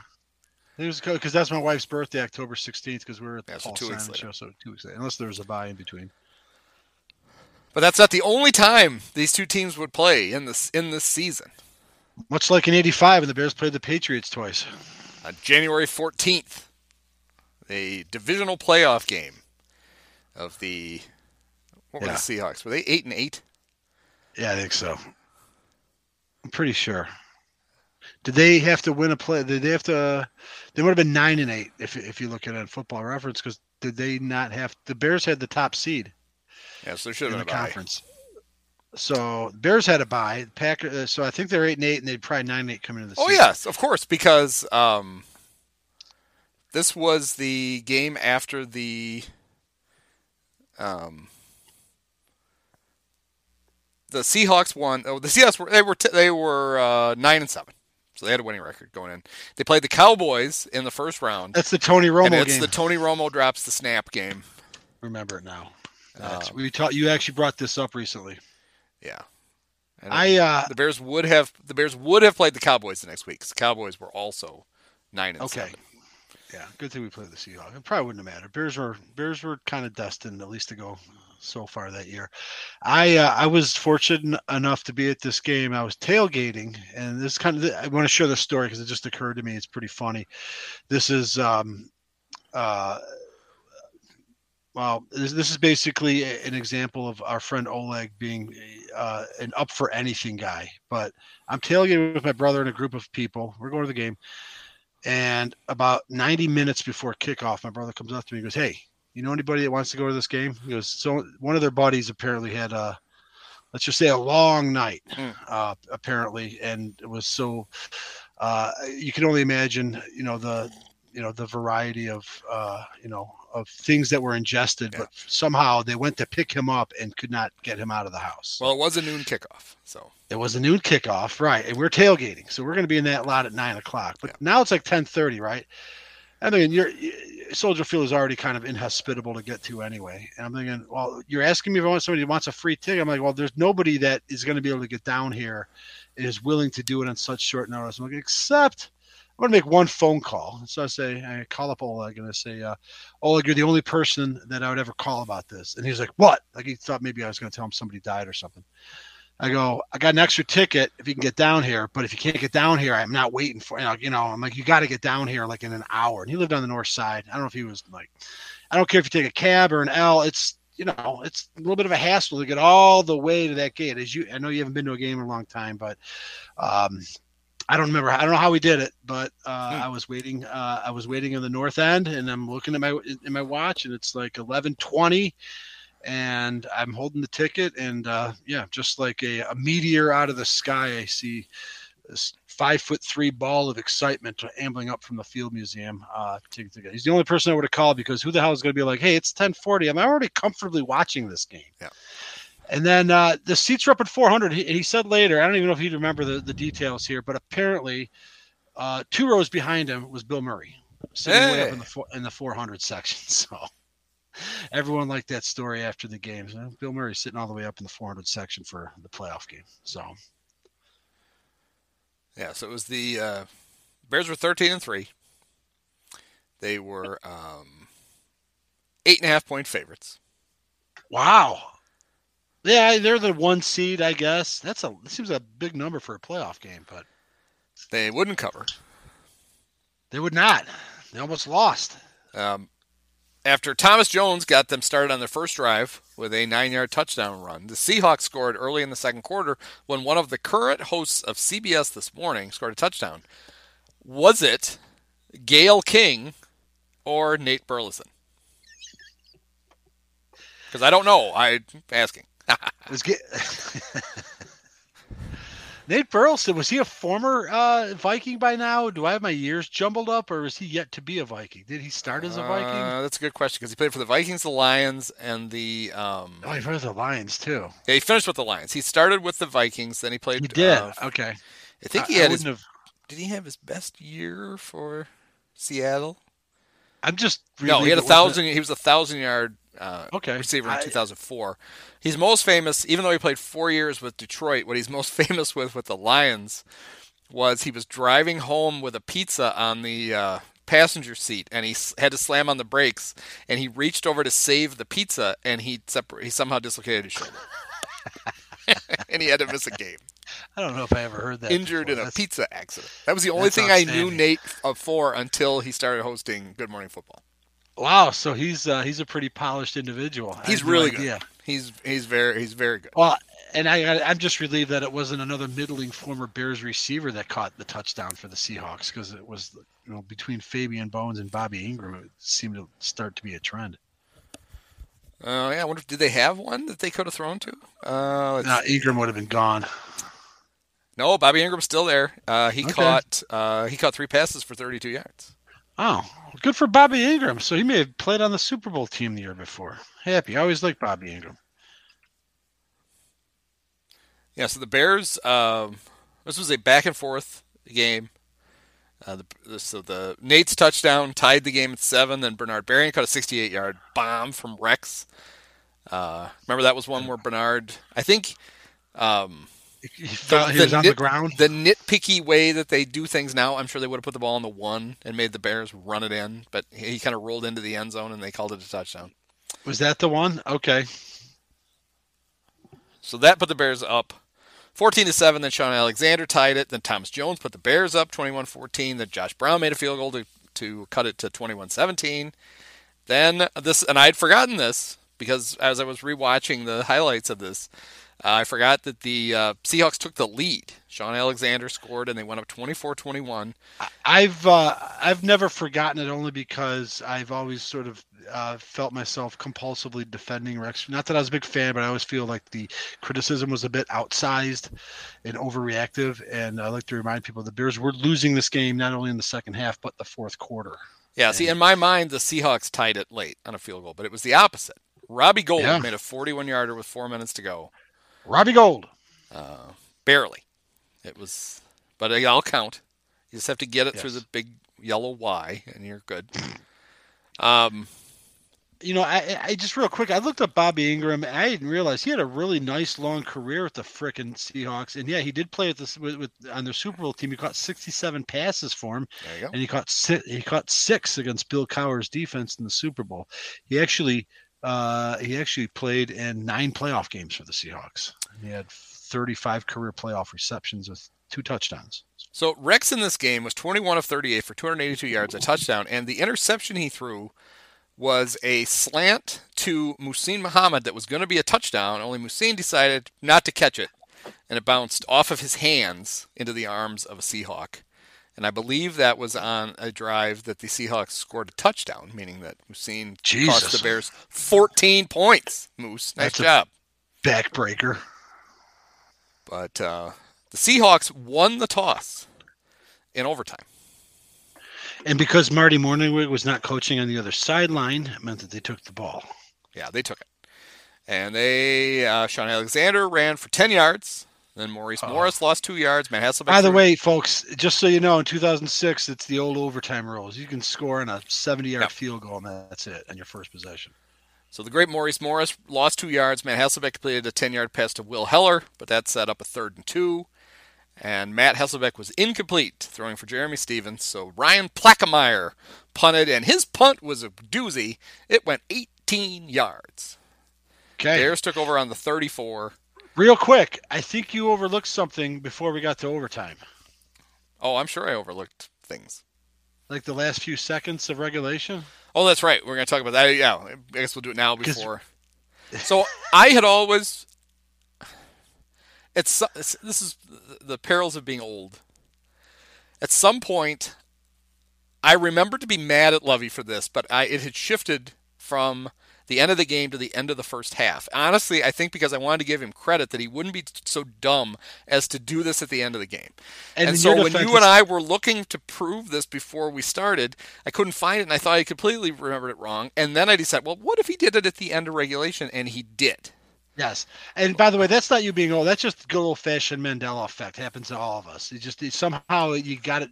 It was because that's my wife's birthday, October 16th, because we were at the Paul Simon show, so 2 weeks later, unless there was a bye in between. But that's not the only time these two teams would play in this season. Much like in '85 when the Bears played the Patriots twice. On January 14th, a divisional playoff game of the were the Seahawks? Were they 8-8? Yeah, I think so. I'm pretty sure. Did they have to win a play? Did they have to? They would have been 9-8 if you look at it on Football Reference, because did they not have? The Bears had the top seed. Yes, there should have been a conference. So Bears had a bye. Packers. So I think they're 8-8, and they'd probably 9-8 coming into the season. Oh yes, of course, because this was the game after the Seahawks won. Oh, the Seahawks were 9-7, so they had a winning record going in. They played the Cowboys in the first round. That's the Tony Romo game. It's the Tony Romo drops the snap game. Remember it now. You actually brought this up recently. Yeah, and the Bears would have played the Cowboys the next week, because the Cowboys were also 9-7. Yeah, good thing we played the Seahawks. It probably wouldn't have mattered. Bears were kind of destined at least to go so far that year. I was fortunate enough to be at this game. I was tailgating, and this I want to share this story because it just occurred to me. It's pretty funny. This is this is basically an example of our friend Oleg being an up for anything guy. But I'm tailgating with my brother and a group of people. We're going to the game. And about 90 minutes before kickoff, my brother comes up to me and goes, "Hey, you know anybody that wants to go to this game?" He goes, "So one of their buddies apparently had a, let's just say, a long night, apparently, and it was so you can only imagine, the variety of of things that were ingested, but somehow they went to pick him up and could not get him out of the house. Well, it was a noon kickoff, so. It was a noon kickoff, right, and we're tailgating, so we're going to be in that lot at 9 o'clock. But now it's like 10:30, right? I mean, Soldier Field is already kind of inhospitable to get to anyway. And I'm thinking, well, you're asking me if somebody wants a free ticket. I'm like, well, there's nobody that is going to be able to get down here and is willing to do it on such short notice. I'm like, except I'm going to make one phone call. So I call up Oleg and I say, "Oleg, you're the only person that I would ever call about this." And he's like, "What?" Like he thought maybe I was going to tell him somebody died or something. I go, "I got an extra ticket if you can get down here. But if you can't get down here, I'm not waiting for you." I'm like, "You got to get down here like in an hour." And he lived on the north side. I don't know if he was like, I don't care if you take a cab or an L. It's a little bit of a hassle to get all the way to that gate. I know you haven't been to a game in a long time, but I don't remember. I don't know how we did it, but I was waiting. I was waiting in the north end, and I'm looking at my watch, and it's like 11:20, and I'm holding the ticket, and just like a meteor out of the sky, I see this 5'3" ball of excitement ambling up from the Field Museum. He's the only person I would have called, because who the hell is going to be like, "Hey, it's 10:40. I'm already comfortably watching this game." Yeah. And then the seats were up at 400. And he said later, I don't even know if he'd remember the details here, but apparently 2 rows behind him was Bill Murray sitting way up in the 400 section. So everyone liked that story after the game. Bill Murray sitting all the way up in the 400 section for the playoff game. So, yeah, so it was the Bears were 13-3. They were 8.5-point favorites. Wow. Yeah, they're the 1 seed, I guess. That seems a big number for a playoff game, but they wouldn't cover. They would not. They almost lost. After Thomas Jones got them started on their first drive, with a 9-yard touchdown run. The Seahawks scored early in the second quarter when one of the current hosts of CBS This Morning scored a touchdown. Was it Gayle King or Nate Burleson? Because I don't know. I'm asking. Nate Burleson, was he a former Viking by now? Do I have my years jumbled up, or is he yet to be a Viking? Did he start as a Viking? That's a good question, because he played for the Vikings, the Lions, and the... he played with the Lions, too. Yeah, he finished with the Lions. He started with the Vikings, then he played... He did, okay. I think he had his... Did he have his best year for Seattle? I'm just... No, he had 1,000... He was a 1,000-yard... receiver in 2004. He's most famous, even though he played 4 years with Detroit, what he's most famous with the Lions was he was driving home with a pizza on the passenger seat, and he had to slam on the brakes, and he reached over to save the pizza, and he somehow dislocated his shoulder. And he had to miss a game. I don't know if I ever heard that. Injured before. In a pizza accident. That was the only thing I knew Nate for until he started hosting Good Morning Football. Wow, so he's a pretty polished individual. He's really good. He's very good. Well, and I'm just relieved that it wasn't another middling former Bears receiver that caught the touchdown for the Seahawks, because it was between Fabian Bones and Bobby Ingram, it seemed to start to be a trend. I wonder did they have one that they could have thrown to? Ingram would have been gone. No, Bobby Ingram's still there. He caught three passes for 32 yards. Oh, good for Bobby Ingram. So he may have played on the Super Bowl team the year before. Happy. I always liked Bobby Ingram. Yeah, so the Bears, this was a back-and-forth game. So Nate's touchdown tied the game at 7, then Bernard Berrian caught a 68-yard bomb from Rex. Remember that was one where Bernard, I think... he was on the ground. The nitpicky way that they do things now, I'm sure they would have put the ball on the 1 and made the Bears run it in, but he kind of rolled into the end zone and they called it a touchdown. Was that the one? Okay. So that put the Bears up 14-7, then Shaun Alexander tied it, then Thomas Jones put the Bears up 21-14, then Josh Brown made a field goal to cut it to 21-17. Then this, and I had forgotten this because as I was rewatching the highlights of this, I forgot that the Seahawks took the lead. Shaun Alexander scored, and they went up 24-21. I've never forgotten it, only because I've always sort of felt myself compulsively defending Rex. Not that I was a big fan, but I always feel like the criticism was a bit outsized and overreactive. And I like to remind people the Bears were losing this game not only in the second half but the fourth quarter. Yeah, see, in my mind, the Seahawks tied it late on a field goal, but it was the opposite. Robbie Gould made a 41-yarder with 4 minutes to go. Robbie Gould. Barely. It was, but I'll count. You just have to get it through the big yellow Y, and you're good. I just real quick, I looked up Bobby Ingram, and I didn't realize he had a really nice long career with the frickin' Seahawks. And, yeah, he did play on their Super Bowl team. He caught 67 passes for him. There you go. And he caught 6 against Bill Cowher's defense in the Super Bowl. He actually played in 9 playoff games for the Seahawks. He had 35 career playoff receptions with 2 touchdowns. So Rex in this game was 21 of 38 for 282 yards, a touchdown, and the interception he threw was a slant to Muhsin Muhammad that was going to be a touchdown, only Muhsin decided not to catch it, and it bounced off of his hands into the arms of a Seahawk. And I believe that was on a drive that the Seahawks scored a touchdown, meaning that Muhsin cost the Bears 14 points. Moose, nice job. Backbreaker. But the Seahawks won the toss in overtime. And because Marty Morningwig was not coaching on the other sideline, it meant that they took the ball. Yeah, they took it. And Shaun Alexander ran for 10 yards. Then Maurice Morris lost 2 yards. Matt Hasselbeck. By the way, folks, just so you know, in 2006, it's the old overtime rules. You can score on a 70-yard field goal, and that's it on your first possession. So the great Maurice Morris lost 2 yards. Matt Hasselbeck completed a 10-yard pass to Will Heller, but that set up a 3rd and 2. And Matt Hasselbeck was incomplete, throwing for Jeremy Stevens. So Ryan Plackemeyer punted, and his punt was a doozy. It went 18 yards. Okay. Bears took over on the 34. Real quick, I think you overlooked something before we got to overtime. Oh, I'm sure I overlooked things. Like the last few seconds of regulation? Oh, that's right. We're going to talk about that. Yeah, I guess we'll do it now before. So I had always, this is the perils of being old. At some point, I remember to be mad at Lovie for this, but it had shifted from the end of the game to the end of the first half. Honestly, I think because I wanted to give him credit that he wouldn't be so dumb as to do this at the end of the game. And so when you and I were looking to prove this before we started, I couldn't find it, and I thought I completely remembered it wrong. And then I decided, well, what if he did it at the end of regulation? And he did. Yes. And by the way, that's not you being old. That's just good old-fashioned Mandela effect. It happens to all of us. It just somehow you got it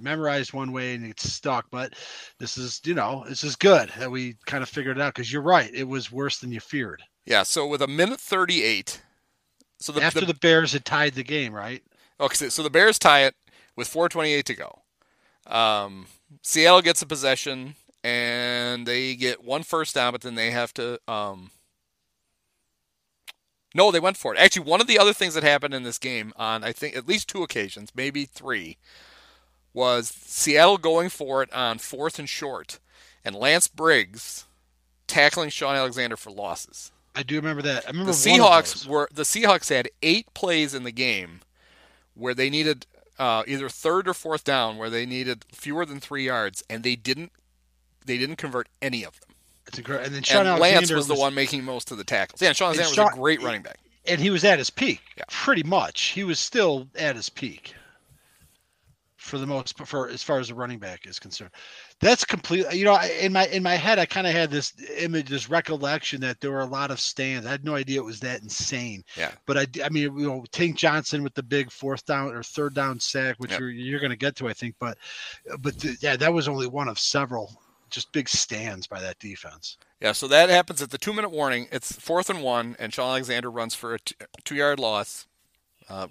memorized one way and it's stuck. But this is, this is good that we kind of figured it out because you're right. It was worse than you feared. Yeah. So with a minute 38. So after the Bears had tied the game, right? Okay. So the Bears tie it with 4:28 to go. Seattle gets a possession and they get one first down, but then they have to no, they went for it. Actually, one of the other things that happened in this game on, I think, at least two occasions, maybe three, was Seattle going for it on fourth and short, and Lance Briggs tackling Shaun Alexander for losses. I do remember that. I remember the Seahawks had 8 plays in the game where they needed either third or fourth down where they needed fewer than 3 yards, and they didn't convert any of them. It's incredible. And then Lance was the one making most of the tackles. Yeah, and Shaun Alexander was a great running back. And he was at his peak, pretty much. He was still at his peak for the most, for as far as the running back is concerned. That's completely, in my head, I kind of had this image, this recollection that there were a lot of stands. I had no idea it was that insane. Yeah. But I mean, Tink Johnson with the big fourth down or third down sack, which you're going to get to, I think. But that was only one of several. Just big stands by that defense. Yeah, so that happens at the 2-minute warning. It's 4th and 1, and Shaun Alexander runs for a 2-yard loss.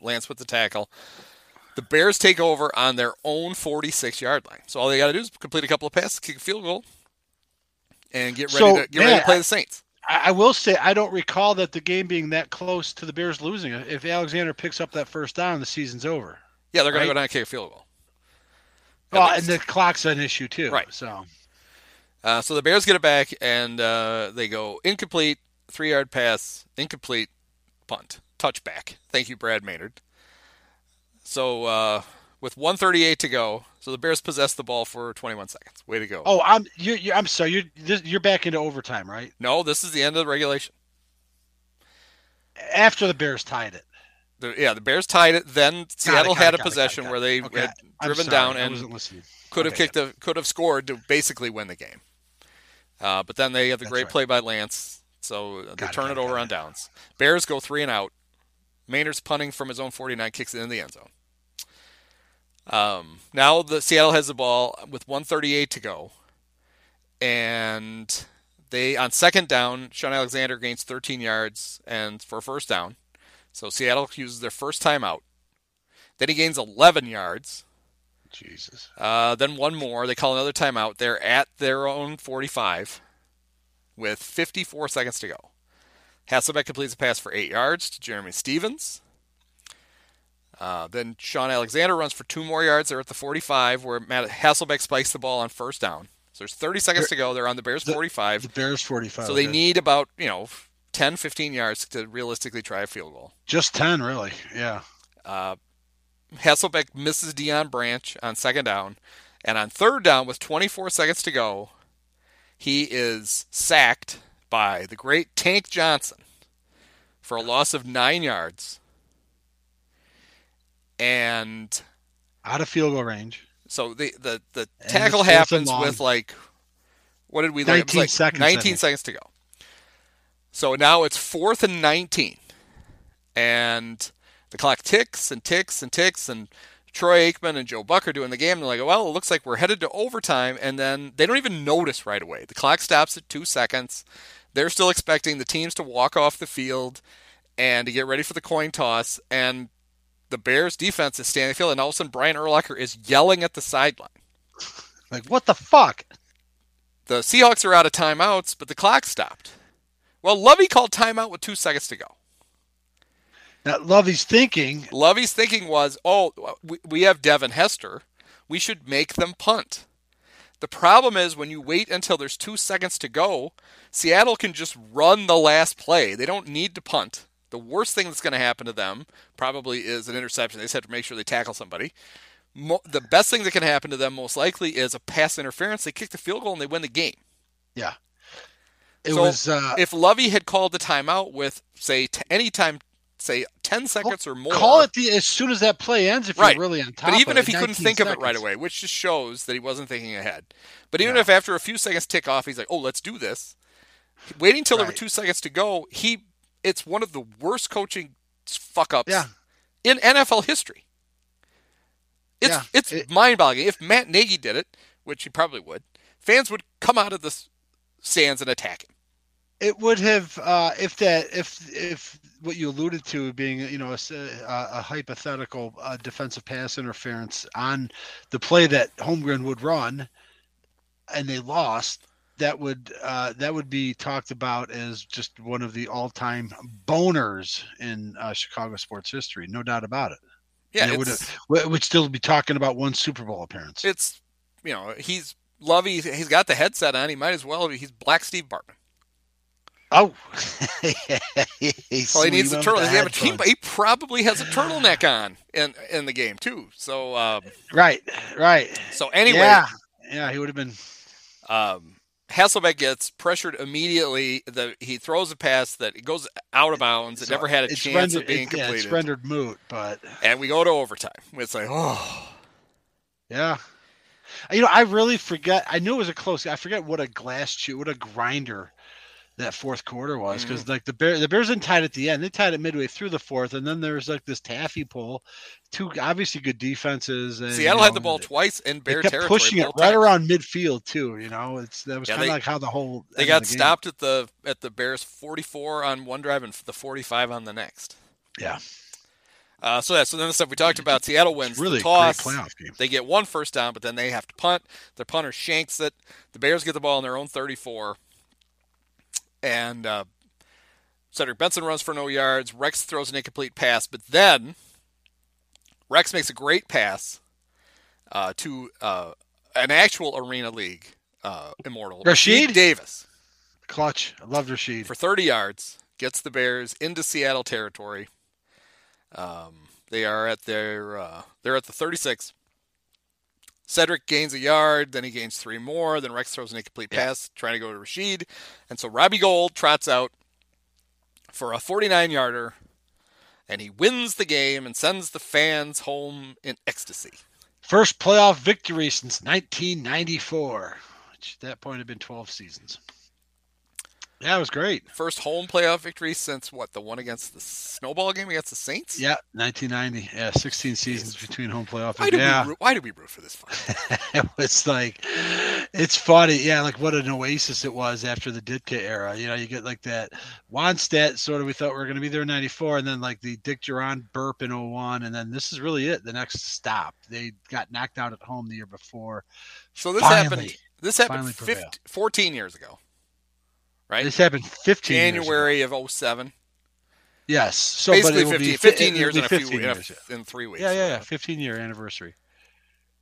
Lance with the tackle. The Bears take over on their own 46-yard line. So all they got to do is complete a couple of passes, kick a field goal, and get ready to play the Saints. I will say I don't recall that the game being that close to the Bears losing. If Alexander picks up that first down, the season's over. Yeah, they're going to go down and kick a field goal. Well, and the clock's an issue too. Right. So the Bears get it back, and they go incomplete, 3-yard pass, incomplete, punt, touchback. Thank you, Brad Maynard. So with 1:38 to go, so the Bears possess the ball for 21 seconds. Way to go! Oh, I'm sorry. You're back into overtime, right? No, this is the end of the regulation. After the Bears tied it. The Bears tied it. Then Seattle had a possession where they had driven down and could have scored to basically win the game. But then they have the great play by Lance, so they turn it over on downs. Bears go 3 and out. Maynard's punting from his own 49, kicks it in the end zone. Now the Seattle has the ball with 1:38 to go, and they on 2nd down, Shaun Alexander gains 13 yards and for a first down. So Seattle uses their first timeout. Then he gains 11 yards. Jesus. Then one more. They call another timeout. They're at their own 45 with 54 seconds to go. Hasselbeck completes a pass for 8 yards to Jeremy Stevens. Then Shaun Alexander runs for 2 more yards. They're at the 45 where Matt Hasselbeck spikes the ball on first down. So there's 30 seconds to go. They're on the Bears 45. The Bears 45. So they need about, 10, 15 yards to realistically try a field goal. Just 10, really. Yeah. Hasselbeck misses Deion Branch on 2nd down, and on 3rd down with 24 seconds to go, he is sacked by the great Tank Johnson for a loss of 9 yards. And out of field goal range. So the tackle happens with 19 seconds to go. So now it's 4th and 19, and the clock ticks and ticks and ticks, and Troy Aikman and Joe Buck are doing the game. They're like, well, it looks like we're headed to overtime, and then they don't even notice right away. The clock stops at 2 seconds. They're still expecting the teams to walk off the field and to get ready for the coin toss, and the Bears' defense is standing field, and all of a sudden Brian Urlacher is yelling at the sideline. Like, what the fuck? The Seahawks are out of timeouts, but the clock stopped. Well, Lovie called timeout with 2 seconds to go. Now, Lovey's thinking was, we have Devin Hester. We should make them punt. The problem is when you wait until there's 2 seconds to go, Seattle can just run the last play. They don't need to punt. The worst thing that's going to happen to them probably is an interception. They just have to make sure they tackle somebody. The best thing that can happen to them most likely is a pass interference. They kick the field goal and they win the game. Yeah. If Lovie had called the timeout with, say, any time, say 10 seconds or more. Call it as soon as that play ends if you're really on top of it. But even if he couldn't think of it right away, which just shows that he wasn't thinking ahead. But even if after a few seconds tick off, he's like, oh, let's do this. Waiting until there were 2 seconds to go, it's one of the worst coaching fuck-ups in NFL history. It's mind-boggling. If Matt Nagy did it, which he probably would, fans would come out of the stands and attack him. It would have if what you alluded to being a hypothetical defensive pass interference on the play that Holmgren would run, and they lost. That would be talked about as just one of the all-time boners in Chicago sports history, no doubt about it. Yeah, it would still be talking about one Super Bowl appearance. It's he's Lovie. He's got the headset on. He might as well. He's Black Steve Bartman. Oh, he needs a turtle. He probably has a turtleneck on in the game too. So right. So anyway, yeah, he would have been. Hasselbeck gets pressured immediately. He throws a pass that goes out of bounds. It never had a chance of being completed. Yeah, it's rendered moot, and we go to overtime. It's like, oh, yeah. I really forget. I knew it was a close. I forget what a what a grinder that fourth quarter was, because like the Bears didn't tie it at the end. They tied it midway through the fourth, and then there was like this taffy pull. Two obviously good defenses. And, Seattle had the ball twice in Bear territory. They kept pushing it right around midfield too. That was kind of like how the whole they got stopped at the Bears 44 on one drive and the 45 on the next. Yeah. So then the stuff we talked about, Seattle wins really the toss. Great playoff game. They get one first down, but then they have to punt. Their punter shanks it. The Bears get the ball on their own 34. And Cedric Benson runs for no yards. Rex throws an incomplete pass, but then Rex makes a great pass to an actual Arena League immortal, Rashied Davis. Clutch. I love Rashied. For 30 yards, gets the Bears into Seattle territory. They are at their they're at the 36. Cedric gains a yard, then he gains three more, then Rex throws an incomplete pass, trying to go to Rashied. And so Robbie Gould trots out for a 49-yarder, and he wins the game and sends the fans home in ecstasy. First playoff victory since 1994, which at that point had been 12 seasons. Yeah, it was great. First home playoff victory since, the one against the snowball game against the Saints? Yeah, 1990. Yeah, 16 seasons between home playoff. Why do we root for this fight? It's funny. Yeah, like what an oasis it was after the Ditka era. You get like that Wannstedt sort of, we thought we were going to be there in 94, and then like the Dick Jauron burp in 01, and then this is really it, the next stop. They got knocked out at home the year before. So this happened 14 years ago. Right? This happened 15 January years ago. Of 07. Yes. So basically 15 years in a few years, in 3 weeks. Yeah. 15-year anniversary.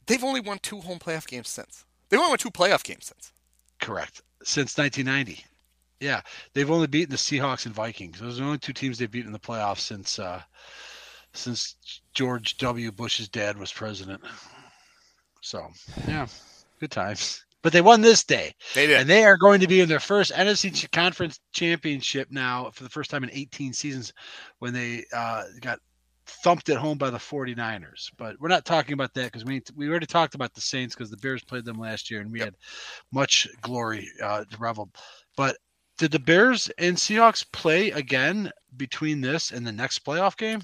They've only won two home playoff games since. They've only won two playoff games since. Correct. Since 1990. Yeah. They've only beaten the Seahawks and Vikings. Those are the only two teams they've beaten in the playoffs since George W. Bush's dad was president. So, yeah. Good times. But they won this day. They did. And they are going to be in their first NFC Conference Championship now for the first time in 18 seasons when they got thumped at home by the 49ers. But we're not talking about that because we already talked about the Saints because the Bears played them last year and we had much glory to revel. But did the Bears and Seahawks play again between this and the next playoff game?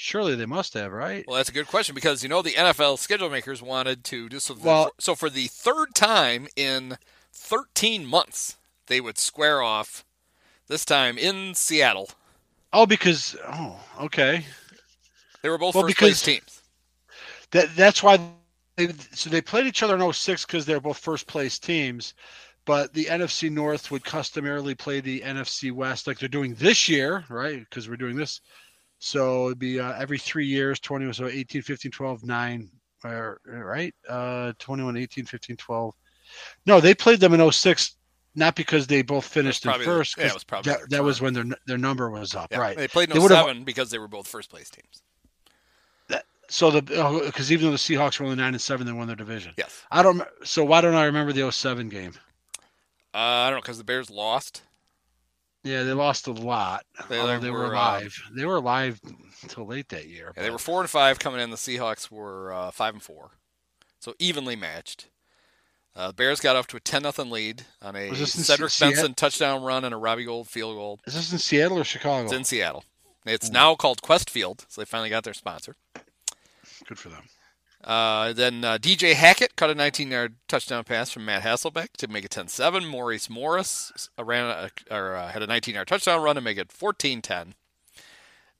Surely they must have, right? Well, that's a good question because, the NFL schedule makers wanted to do something. Well, so for the third time in 13 months, they would square off, this time in Seattle. Oh, because – oh, okay. They were both first-place teams. That's why – so they played each other in 06 because they were both first-place teams, but the NFC North would customarily play the NFC West like they're doing this year, right, because we're doing this – so it'd be every 3 years, 20, so 18, 15, 12, 9, right? 21, 18, 15, 12. No, they played them in 06, not because they both finished in first. Yeah, it was probably that was when their number was up, yeah, right? They played in 07 because they were both first place teams. Because even though the Seahawks were only 9-7, they won their division. Yes. So why don't I remember the 07 game? I don't know, because the Bears lost. Yeah, they lost a lot. They were alive. They were alive until late that year. Yeah, they were 4-5 coming in. The Seahawks were 5-4, so evenly matched. The Bears got off to a 10-0 lead on a Cedric Benson touchdown run and a Robbie Gould field goal. Is this in Seattle or Chicago? It's in Seattle. It's now called Quest Field, so they finally got their sponsor. Good for them. Then DJ Hackett caught a 19-yard touchdown pass from Matt Hasselbeck to make it 10-7. Maurice Morris had a 19-yard touchdown run to make it 14-10.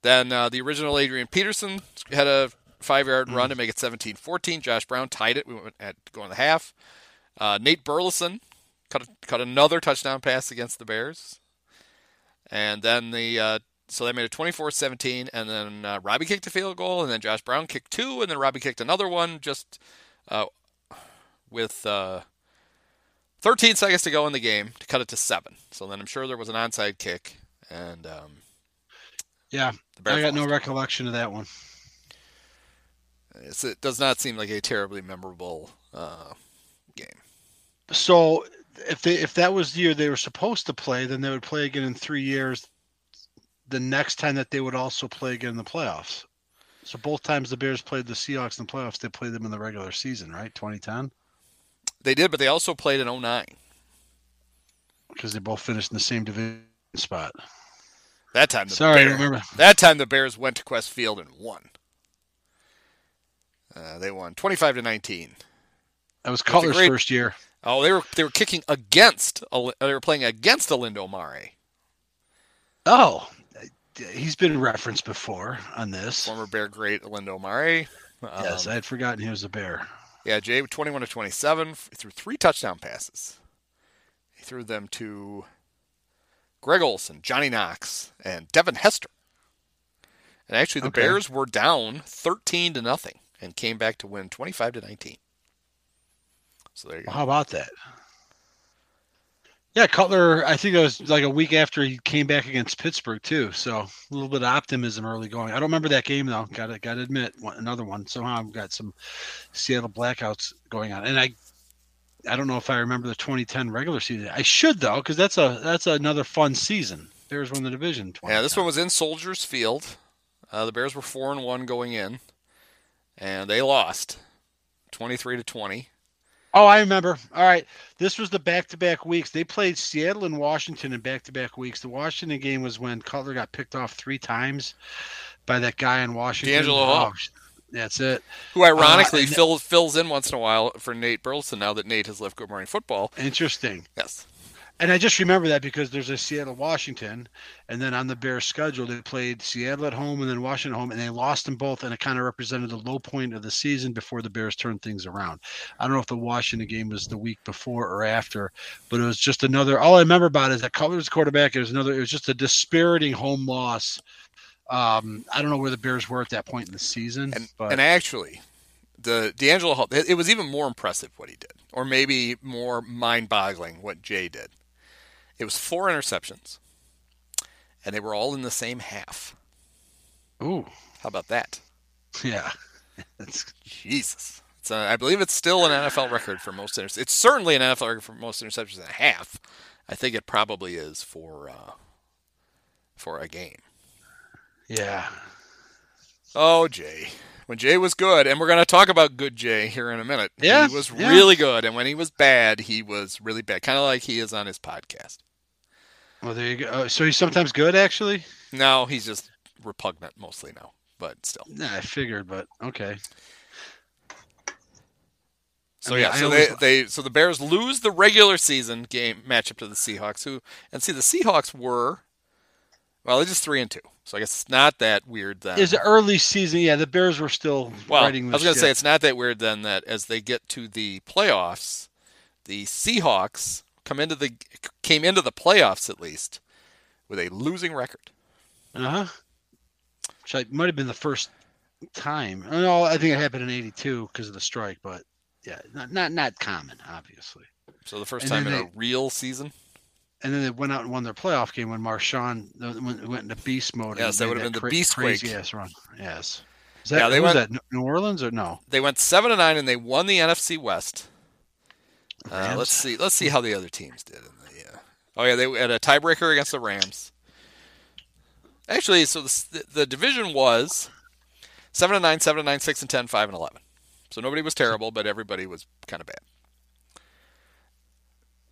Then the original Adrian Peterson had a 5-yard run to make it 17-14. Josh Brown tied it. We went at going to the half. Nate Burleson caught another touchdown pass against the Bears. And then so they made it 24-17, and then Robbie kicked a field goal, and then Josh Brown kicked two, and then Robbie kicked another one just with 13 seconds to go in the game to cut it to 7. So then I'm sure there was an onside kick. And yeah, I got no recollection of that one. It does not seem like a terribly memorable game. So if that was the year they were supposed to play, then they would play again in 3 years. The next time that they would also play again in the playoffs. So both times the Bears played the Seahawks in the playoffs, they played them in the regular season, right? 2010? They did, but they also played in 09. Because they both finished in the same division spot. That time the Bears went to Quest Field and won. They won 25-19. That was Cutler's first year. Oh, they were kicking against, they were playing against Alindo Mare. Oh, he's been referenced before on this. Former Bear great Alindo Mare. Yes, I had forgotten he was a Bear. Yeah, Jay, 21-27, threw 3 touchdown passes. He threw them to Greg Olson, Johnny Knox, and Devin Hester. And actually, the Bears were down 13-0 and came back to win 25-19. So there you go. How about that? Yeah, Cutler, I think it was like a week after he came back against Pittsburgh, too. So a little bit of optimism early going. I don't remember that game, though. Got to admit, another one. Somehow I've got some Seattle blackouts going on. And I don't know if I remember the 2010 regular season. I should, though, because that's another fun season. Bears won the division. Yeah, this one was in Soldiers Field. The Bears were 4-1 going in, and they lost 23-20. Oh, I remember. All right. This was the back-to-back weeks. They played Seattle and Washington in back-to-back weeks. The Washington game was when Cutler got picked off 3 times by that guy in Washington. D'Angelo Hall. That's it. Who, ironically, fills in once in a while for Nate Burleson now that Nate has left Good Morning Football. Interesting. Yes. And I just remember that because there's a Seattle-Washington, and then on the Bears' schedule, they played Seattle at home and then Washington at home, and they lost them both, and it kind of represented the low point of the season before the Bears turned things around. I don't know if the Washington game was the week before or after, but it was just another – all I remember about it is that Cutler's quarterback, it was just a dispiriting home loss. I don't know where the Bears were at that point in the season. And actually, D'Angelo Hall, it was even more impressive what he did, or maybe more mind-boggling what Jay did. It was 4 interceptions, and they were all in the same half. Ooh. How about that? Yeah. Jesus. I believe it's still an NFL record for most interceptions. It's certainly an NFL record for most interceptions in a half. I think it probably is for a game. Yeah. Oh, Jay. When Jay was good, and we're going to talk about good Jay here in a minute. Yeah. He was really good, and when he was bad, he was really bad, kind of like he is on his podcast. Well, there you go. So he's sometimes good, actually? No, he's just repugnant mostly now, but still. Nah, I figured, but okay. So so the Bears lose the regular season game matchup to the Seahawks, the Seahawks were, well, they're just 3-2. So I guess it's not that weird then. It's early season, yeah. The Bears were still riding the ship. I was going to say it's not that weird then that as they get to the playoffs, the Seahawks came into the playoffs at least with a losing record. Uh huh. Which might have been the first time. I think it happened in '82 because of the strike, but yeah, not common, obviously. So the first time in a real season. And then they went out and won their playoff game when Marshawn went into beast mode. Yes, that would have been the beast crazy ass run. Yes. Is that, yeah, they went, was that New Orleans or no? They went 7-9 and they won the NFC West. Let's see how the other teams did. Oh yeah, they had a tiebreaker against the Rams. Actually, so the division was 7-9, 7-9, 6-10, 5-11. So nobody was terrible, but everybody was kind of bad.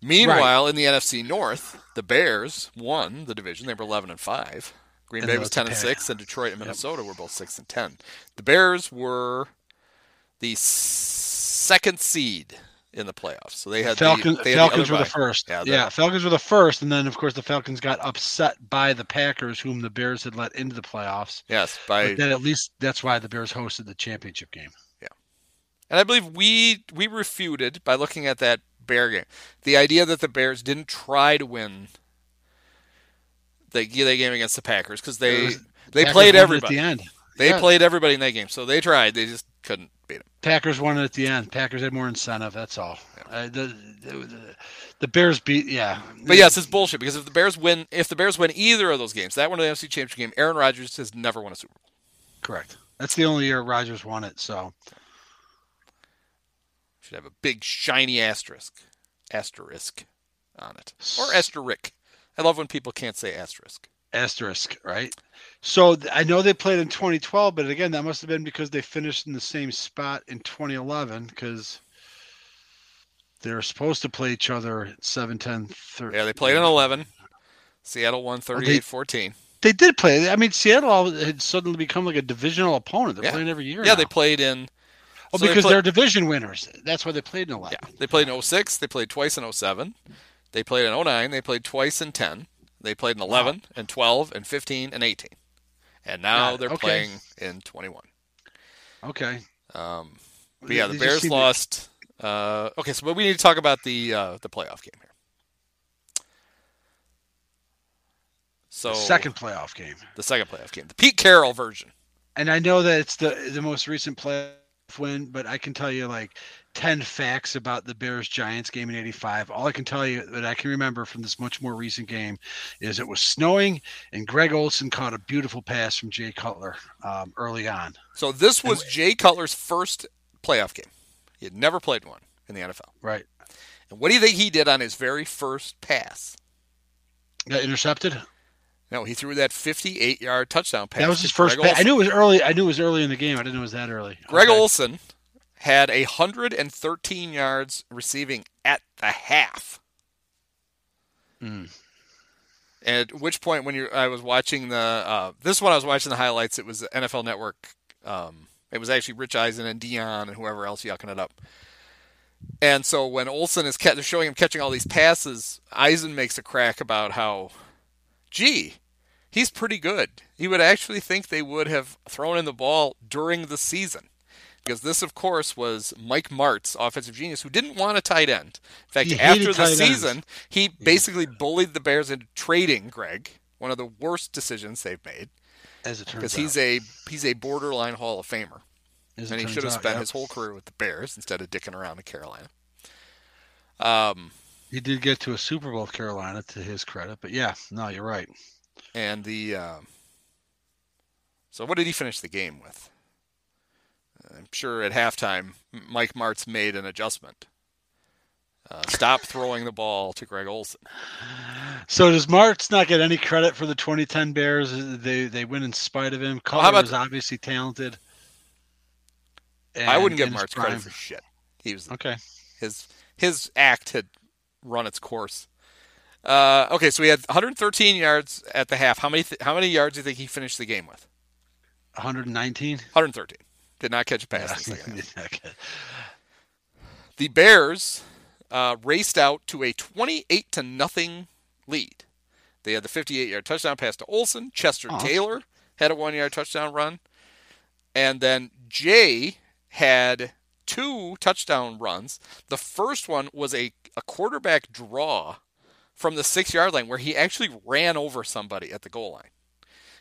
Meanwhile, right. In the NFC North, the Bears won the division. They were 11-5. Green Bay was 10-6, and Detroit and Minnesota were both 6-10. The Bears were the second seed in the playoffs. So they had Falcons were the first. Falcons were the first, and then of course the Falcons got upset by the Packers, whom the Bears had let into the playoffs. Yes, but then at least that's why the Bears hosted the championship game. Yeah. And I believe we refuted by looking at that Bear game the idea that the Bears didn't try to win the game against the Packers because they played everybody at the end. They played everybody in that game, so they tried. They just couldn't beat them. Packers won it at the end. Packers had more incentive. That's all. Yeah. The Bears beat. Yeah, but yes, it's bullshit because if the Bears win either of those games, that one of the NFC Championship game, Aaron Rodgers has never won a Super Bowl. Correct. That's the only year Rodgers won it. So should have a big shiny asterisk on it, or asterisk. I love when people can't say asterisk. Asterisk, right? So I know they played in 2012, but again, that must have been because they finished in the same spot in 2011 because they were supposed to play each other at 7-10-13. Yeah, they played in 11. Seattle won 38-14. They did play. I mean, Seattle had suddenly become like a divisional opponent. They're playing every year. Yeah, now. They played in. Oh, so because they're division winners. That's why they played in 11. Yeah, they played in 06. They played twice in 07. They played in 09. They played twice in 10. They played in 11 and 12 and 15 and 18. And now they're playing in 21. Okay. But yeah, the Bears lost. So we need to talk about the playoff game here. So The second playoff game. The Pete Carroll version. And I know that it's the most recent playoff win, but I can tell you like 10 facts about the Bears-Giants game in 85. All I can tell you that I can remember from this much more recent game is it was snowing, and Greg Olsen caught a beautiful pass from Jay Cutler early on. So this was Jay Cutler's first playoff game. He had never played one in the NFL. Right. And what do you think he did on his very first pass? Got intercepted? No, he threw that 58-yard touchdown pass. That was his first pass. I knew it was early in the game. I didn't know it was that early. Greg Olsen had 113 yards receiving at the half. Mm. At which point, I was watching the highlights. It was NFL Network. It was actually Rich Eisen and Dion and whoever else yucking it up. And so when Olsen is they're showing him catching all these passes, Eisen makes a crack about how, gee, he's pretty good. He would actually think they would have thrown in the ball during the season. Because this, of course, was Mike Martz, offensive genius, who didn't want a tight end. In fact, after the season, he basically bullied the Bears into trading Greg, one of the worst decisions they've made. As it turns out. Because he's a borderline Hall of Famer. And he should have spent his whole career with the Bears instead of dicking around in Carolina. He did get to a Super Bowl with Carolina, to his credit. But yeah, no, you're right. And so what did he finish the game with? I'm sure at halftime, Mike Martz made an adjustment. Stop throwing the ball to Greg Olsen. So does Martz not get any credit for the 2010 Bears? They win in spite of him. Cutler was obviously talented. I wouldn't give Martz credit for shit. He was okay. His act had run its course. So he had 113 yards at the half. How many yards do you think he finished the game with? 119? 113. Did not catch a pass. The Bears raced out to a 28-0 lead. They had the 58-yard touchdown pass to Olsen. Chester Taylor had a 1-yard touchdown run. And then Jay had 2 touchdown runs. The first one was a quarterback draw from the 6-yard line where he actually ran over somebody at the goal line.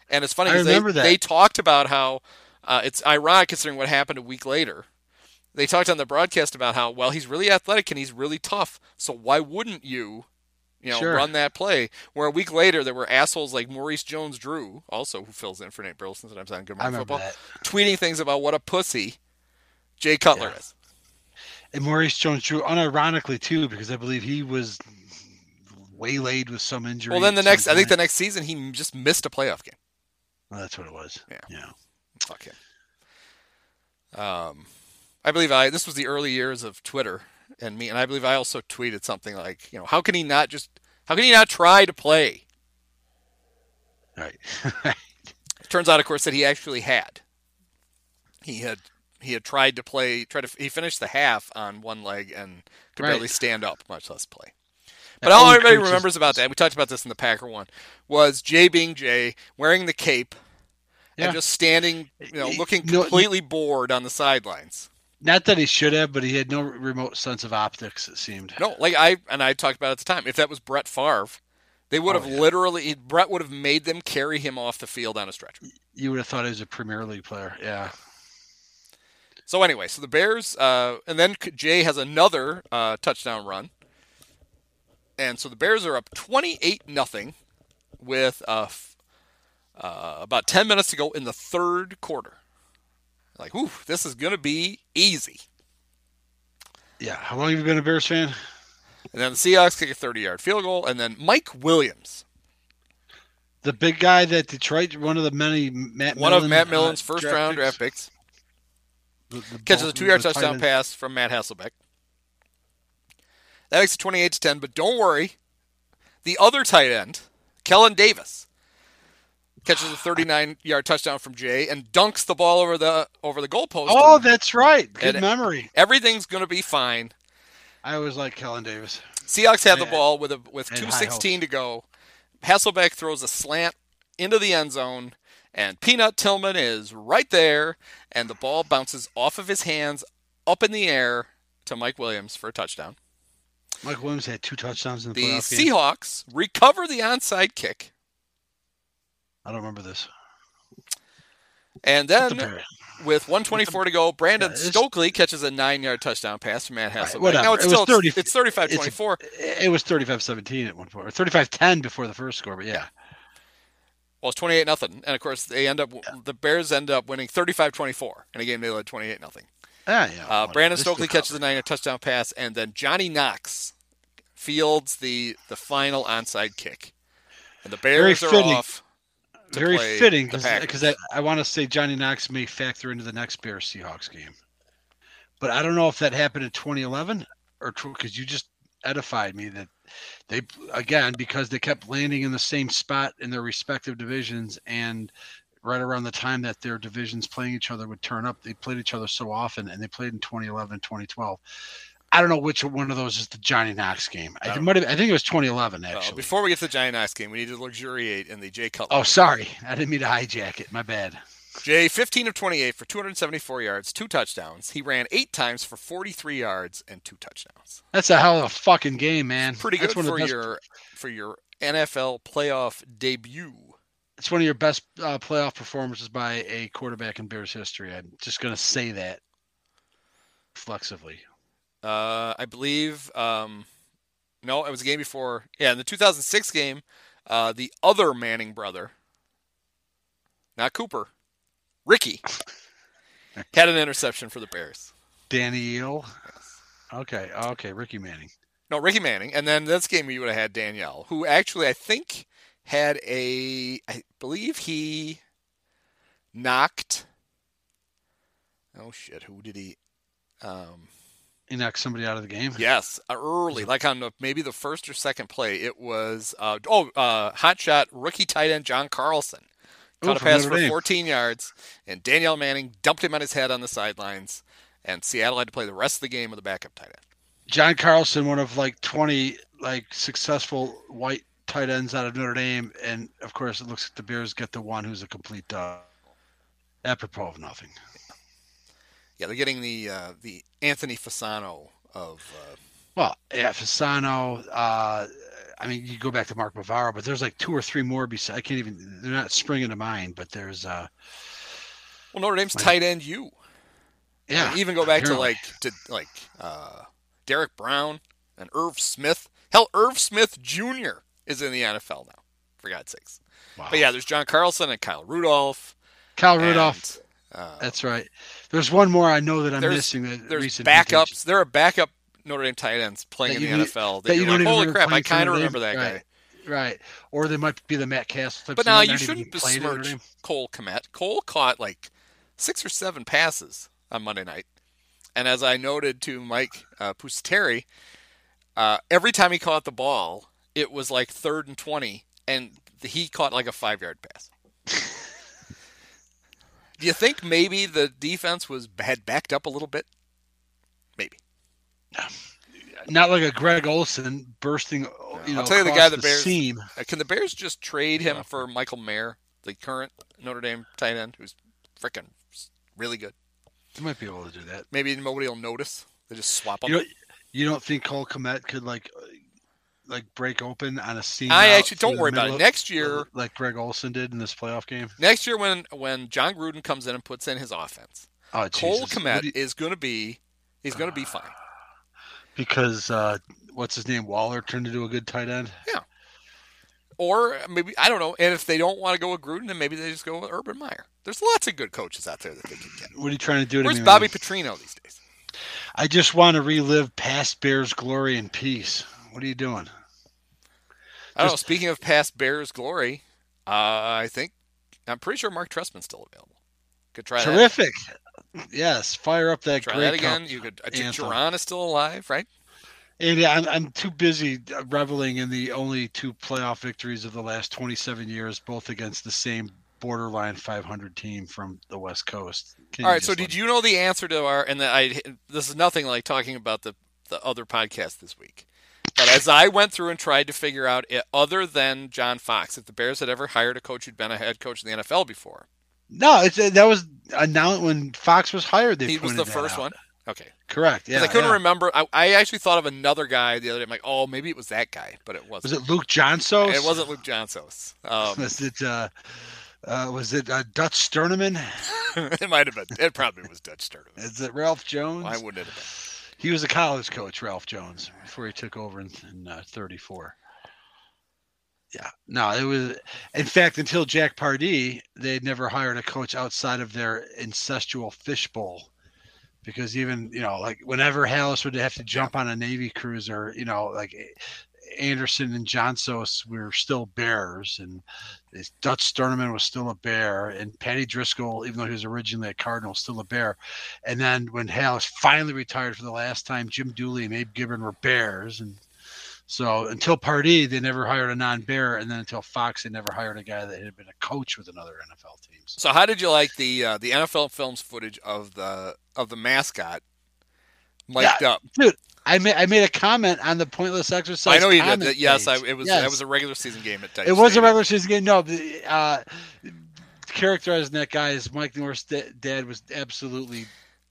And it's funny because they talked about how it's ironic considering what happened a week later They talked on the broadcast about how, well, he's really athletic and he's really tough, so why wouldn't you sure, run that play? Where a week later, there were assholes like Maurice Jones-Drew, also who fills in for Nate Burleson sometimes on Good Morning Football, tweeting things about what a pussy Jay Cutler is. And Maurice Jones-Drew, unironically too, because I believe he was waylaid with some injury. Well, then the next season he just missed a playoff game. Well, that's what it was. Yeah. Fuck him. I believe this was the early years of Twitter and me, and I believe I also tweeted something like, how can he not try to play? Right. It turns out, of course, that he actually had. He had tried to play. He finished the half on one leg and could barely stand up, much less play. But all everybody remembers about that, we talked about this in the Packer one, was Jay being Jay, wearing the cape, and just standing, looking completely bored on the sidelines. Not that he should have, but he had no remote sense of optics, it seemed. No, I talked about it at the time. If that was Brett Favre, they would have literally, Brett would have made them carry him off the field on a stretcher. You would have thought he was a Premier League player, yeah. So anyway, so the Bears, and then Jay has another touchdown run. And so the Bears are up 28-0 with about 10 minutes to go in the third quarter. Like, ooh, this is going to be easy. Yeah. How long have you been a Bears fan? And then the Seahawks kick a 30-yard field goal. And then Mike Williams, the big guy that Detroit, one of Matt Millen's first-round draft picks, catches a 2-yard touchdown pass from Matt Hasselbeck. That makes it 28-10, but don't worry. The other tight end, Kellen Davis, catches a 39-yard touchdown from Jay and dunks the ball over the goalpost. Oh, that's right. Good memory. Everything's going to be fine. I always like Kellen Davis. Seahawks have the ball with 2:16 to go. Hasselbeck throws a slant into the end zone, and Peanut Tillman is right there, and the ball bounces off of his hands up in the air to Mike Williams for a touchdown. Mike Williams had 2 touchdowns in the playoff game. The Seahawks recover the onside kick. I don't remember this. And then, with 1:24 to go, Brandon Stokely catches a 9-yard touchdown pass from Matt Hasselbeck. Right, now it's 35-24. It was 35-17 at one point, or 35-10 before the first score, but yeah. Well, it's 28-0, and of course the Bears end up winning 35-24 in a game they led 28-0. Brandon Stokely catches a 9-yard touchdown pass, and then Johnny Knox fields the final onside kick. And the Bears are off to play the Packers. Very fitting, because I want to say Johnny Knox may factor into the next Bears-Seahawks game. But I don't know if that happened in 2011, or because you just edified me that they, again, because they kept landing in the same spot in their respective divisions, and right around the time that their divisions playing each other would turn up. They played each other so often, and they played in 2011 and 2012. I don't know which one of those is the Johnny Knox game. I think it was 2011, actually. Before we get to the Johnny Knox game, we need to luxuriate in the Jay Cutler. Oh, sorry. I didn't mean to hijack it. My bad. Jay, 15 of 28 for 274 yards, 2 touchdowns. He ran 8 times for 43 yards and 2 touchdowns. That's a hell of a fucking game, man. It's pretty good for your NFL playoff debut. It's one of your best playoff performances by a quarterback in Bears history. I'm just going to say that reflexively. I believe it was a game before. Yeah, in the 2006 game, the other Manning brother, not Cooper, Ricky, had an interception for the Bears. Danielle? Yes. Okay, Ricky Manning. No, Ricky Manning. And then this game you would have had Danielle, who actually I think – he knocked. Oh shit! Who did he? He knocked somebody out of the game. Yes, early, like on maybe the first or second play. It was hotshot rookie tight end John Carlson caught a pass for 14 yards, and Danielle Manning dumped him on his head on the sidelines, and Seattle had to play the rest of the game with a backup tight end. John Carlson, one of 20 successful white tight ends out of Notre Dame, and of course it looks like the Bears get the one who's a complete apropos of nothing. Yeah, they're getting the Anthony Fasano of Fasano. I mean, you go back to Mark Bavaro, but there's 2 or 3 more besides. I can't even. They're not springing to mind, but there's Notre Dame's tight end. Yeah. Even go back to Derek Brown and Irv Smith. Hell, Irv Smith Jr. is in the NFL now, for God's sakes. Wow. But yeah, there's John Carlson and Kyle Rudolph. That's right. There's one more I know that I'm missing. There are backup Notre Dame tight ends playing in the NFL. Holy crap, I kind of remember that guy. Right. Or they might be the Matt Cass type. But now you shouldn't besmirch Cole Kmet. Cole caught like 6 or 7 passes on Monday night. And as I noted to Mike Pusateri, every time he caught the ball, it was like 3rd and 20, and he caught like a 5-yard pass. Do you think maybe the defense had backed up a little bit? Maybe. Not like a Greg Olsen bursting. No. I'll tell you the guy. The Bears. Seam. Can the Bears just trade him for Michael Mayer, the current Notre Dame tight end, who's freaking really good? They might be able to do that. Maybe nobody will notice. They just swap him. You don't think Cole Kmet could like break open on a seam? I actually don't worry about it. Next year, like Greg Olsen did in this playoff game. Next year, when John Gruden comes in and puts in his offense, Cole Kmet is going to be he's going to be fine. Because what's his name, Waller turned into a good tight end. Yeah. Or maybe, I don't know, and if they don't want to go with Gruden, then maybe they just go with Urban Meyer. There's lots of good coaches out there that they can get. What are you trying to do? Where's Bobby Petrino these days? I just want to relive past Bears glory and peace. What are you doing? I don't know. Speaking of past Bears glory, I'm pretty sure Mark Trestman's still available. Could try that. Terrific. Yes, fire up that. Try that again. You could. Dick Jauron is still alive, right? And I'm too busy reveling in the only 2 playoff victories of the last 27 years, both against the same borderline 500 team from the West Coast. All right, so did you know the answer to our – this is nothing like talking about the other podcast this week. But as I went through and tried to figure out, other than John Fox, if the Bears had ever hired a coach who'd been a head coach in the NFL before. No, that was announced when Fox was hired. He was the first one. Okay. Correct. Yeah. I couldn't remember. I actually thought of another guy the other day. I'm like, oh, maybe it was that guy, but it wasn't. Was it Luke Johnsos? It wasn't Luke Johnsos. Was it Dutch Sterneman? It might have been. It probably was Dutch Sterneman. Is it Ralph Jones? Why wouldn't it have been? He was a college coach, Ralph Jones, before he took over in 34. Yeah. No, it was. In fact, until Jack Pardee, they'd never hired a coach outside of their incestual fishbowl. Because even, like whenever Hallis would have to jump on a Navy cruiser, like Anderson and Johnsos were still Bears, and Dutch Sterneman was still a Bear, and Patty Driscoll, even though he was originally a Cardinal, still a Bear. And then when Hallis finally retired for the last time, Jim Dooley and Abe Gibbon were Bears. And so until Pardee, they never hired a non-Bear, and then until Fox, they never hired a guy that had been a coach with another NFL team. So how did you like the NFL Films footage of the mascot mic'd up? Dude, I made a comment on the pointless exercise. I know you did. That was a regular season game at Texas. It was a regular season game. No, characterizing that guy as Mike North's dad was absolutely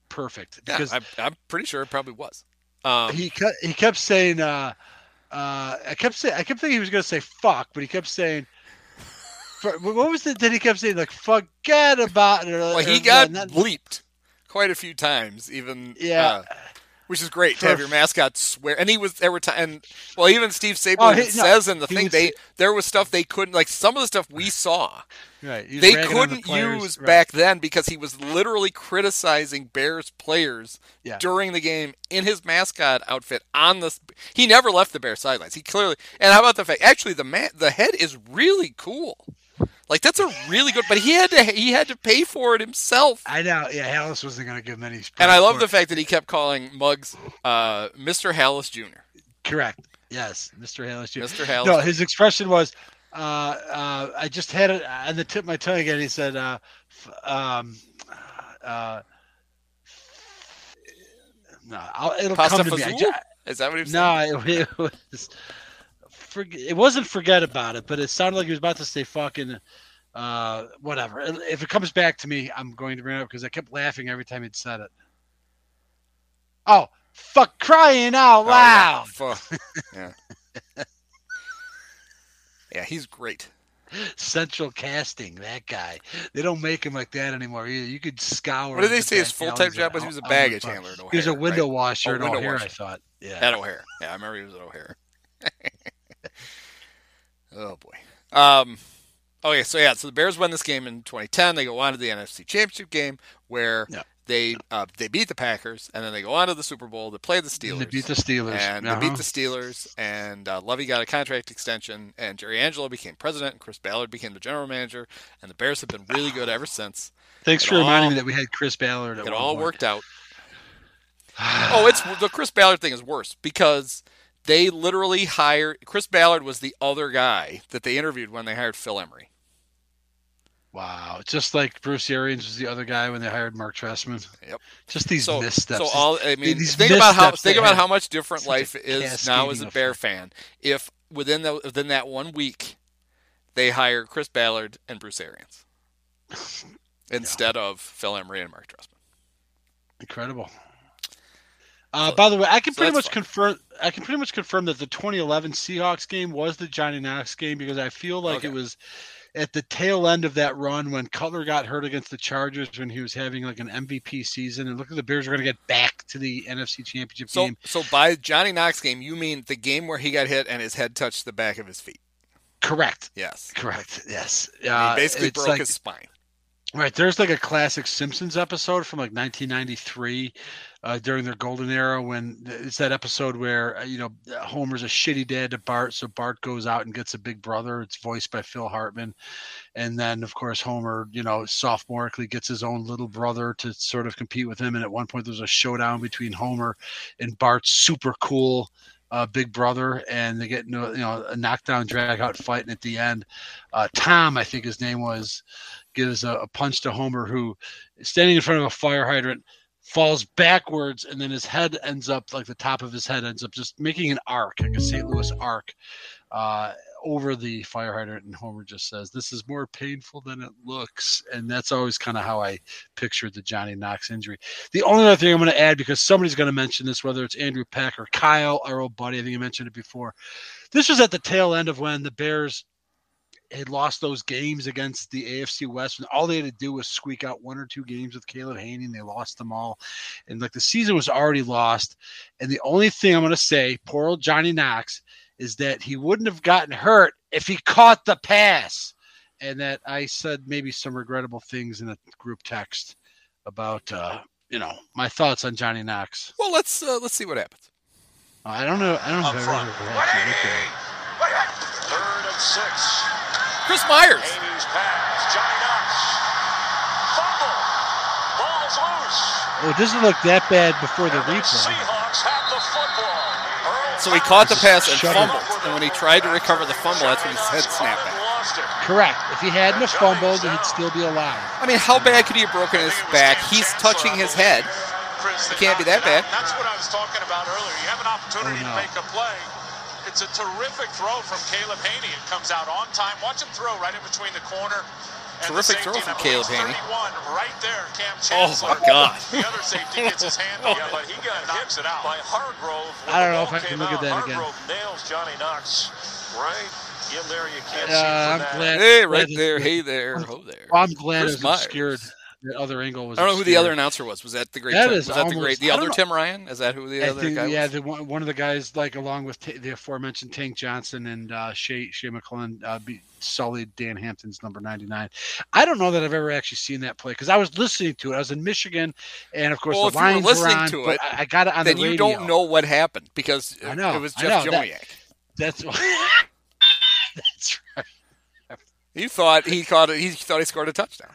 perfect. Because I'm pretty sure it probably was. He kept saying I kept thinking he was going to say fuck, but he kept saying what was it that he kept saying, like, forget about it. Well, he got bleeped quite a few times, even which is great to have your mascot swear. And he was every time. And well, even Steve Sabol says in the thing there was stuff they couldn't, like some of the stuff we saw. Right, they couldn't use back then because he was literally criticizing Bears players during the game in his mascot outfit. He never left the Bears sidelines. He clearly, and how about the fact? Actually, the head is really cool. Like, that's a really good, but he had to pay for it himself. I know. Yeah, Hallis wasn't going to give him any. And I love the fact that he kept calling Muggs Mr. Hallis Jr. Correct. Yes, Mr. Hallis Jr. Mr. Hallis. No, his expression was, I just had it on the tip of my tongue again. He said, "No, it'll Pasta come to Fazool? Me." Is that what he was saying? No, it was. It wasn't forget about it, but it sounded like he was about to say fucking whatever. If it comes back to me, I'm going to bring it up because I kept laughing every time he'd said it. Oh, fuck crying out loud. Yeah. Yeah, he's great. Central Casting, that guy. They don't make him like that anymore either. You could scour. What did they say his full-time job was? He was a baggage handler at O'Hare. He was a window washer at O'Hare, I thought. Yeah. At O'Hare. Yeah, I remember he was at O'Hare. Oh, boy. Okay, so, yeah, so the Bears win this game in 2010. They go on to the NFC Championship game where they beat the Packers, and then they go on to the Super Bowl. They play the Steelers. And Lovie got a contract extension, and Jerry Angelo became president, and Chris Ballard became the general manager, and the Bears have been really good ever since. Thanks for reminding me that we had Chris Ballard. It all worked out. It's the Chris Ballard thing is worse because – they literally hired – Chris Ballard was the other guy that they interviewed when they hired Phil Emery. Wow. Just like Bruce Arians was the other guy when they hired Mark Trestman. Yep. Just these missteps. So think about how much different life is now as a Bear fan if within that 1 week they hire Chris Ballard and Bruce Arians instead of Phil Emery and Mark Trestman. Incredible. By the way, I can pretty much confirm that the 2011 Seahawks game was the Johnny Knox game because I feel like it was at the tail end of that run when Cutler got hurt against the Chargers when he was having like an MVP season. And look at the Bears are going to get back to the NFC Championship game. So by Johnny Knox game, you mean the game where he got hit and his head touched the back of his feet? Correct. Yes. Correct. Yes. He basically broke his spine. Right, there's like a classic Simpsons episode from like 1993 during their golden era when it's that episode where, Homer's a shitty dad to Bart, so Bart goes out and gets a big brother. It's voiced by Phil Hartman. And then, of course, Homer, sophomorically gets his own little brother to sort of compete with him. And at one point, there's a showdown between Homer and Bart's super cool big brother, and they get into a knockdown, drag-out fight. And at the end, Tom, I think his name was, gives a punch to Homer, who, standing in front of a fire hydrant, falls backwards, and then his head ends up, like the top of his head ends up just making an arc, like a St. Louis arc, over the fire hydrant. And Homer just says, "This is more painful than it looks." And that's always kind of how I pictured the Johnny Knox injury. The only other thing I'm going to add, because somebody's going to mention this, whether it's Andrew Peck or Kyle, our old buddy, I think you mentioned it before. This was at the tail end of when the Bears had lost those games against the AFC West, and all they had to do was squeak out one or two games with Caleb Haney, and they lost them all. And like the season was already lost. And the only thing I'm going to say, poor old Johnny Knox, is that he wouldn't have gotten hurt if he caught the pass. And that I said maybe some regrettable things in a group text about, my thoughts on Johnny Knox. Well, let's see what happens. I don't know. I don't know. Third and six. Chris Myers. Haney's pass. Johnny Knox. Fumble. Ball is loose. Well, it doesn't look that bad before the replay. Seahawks have the football. So he caught the pass and fumbled. And when he tried to recover the fumble, that's when his head snapped back. Correct. If he hadn't have fumbled, he'd still be alive. I mean, how bad could he have broken his back? He's touching his head. It can't be that bad. That's what I was talking about earlier. You have an opportunity to make a play. It's a terrific throw from Caleb Haney. It comes out on time. Watch him throw right in between the corner. Terrific throw from Caleb Haney. Right there, Cam Chancellor. Oh, my God. The other safety gets his hand on but he got knocks it out by Hargrove. I don't know if I can look at that again. Hargrove nails Johnny Knox. Right in there, you can't see from that. Hey, right there. Hey, there. Oh, there. I'm glad it was obscured. The other angle was. I don't know who the other announcer was. Was that the great? That is was that almost, the great? The other know. Tim Ryan? Is that who the other guy was? Yeah, one of the guys, like along with the aforementioned Tank Johnson and Shea McClellan, sullied Dan Hampton's number 99. I don't know that I've ever actually seen that play because I was listening to it. I was in Michigan, and of course the Lions were on. To it, I got it on the radio. Then you don't know what happened because it was Jeff Joniak. That's that's right. You thought he caught it. He thought he scored a touchdown.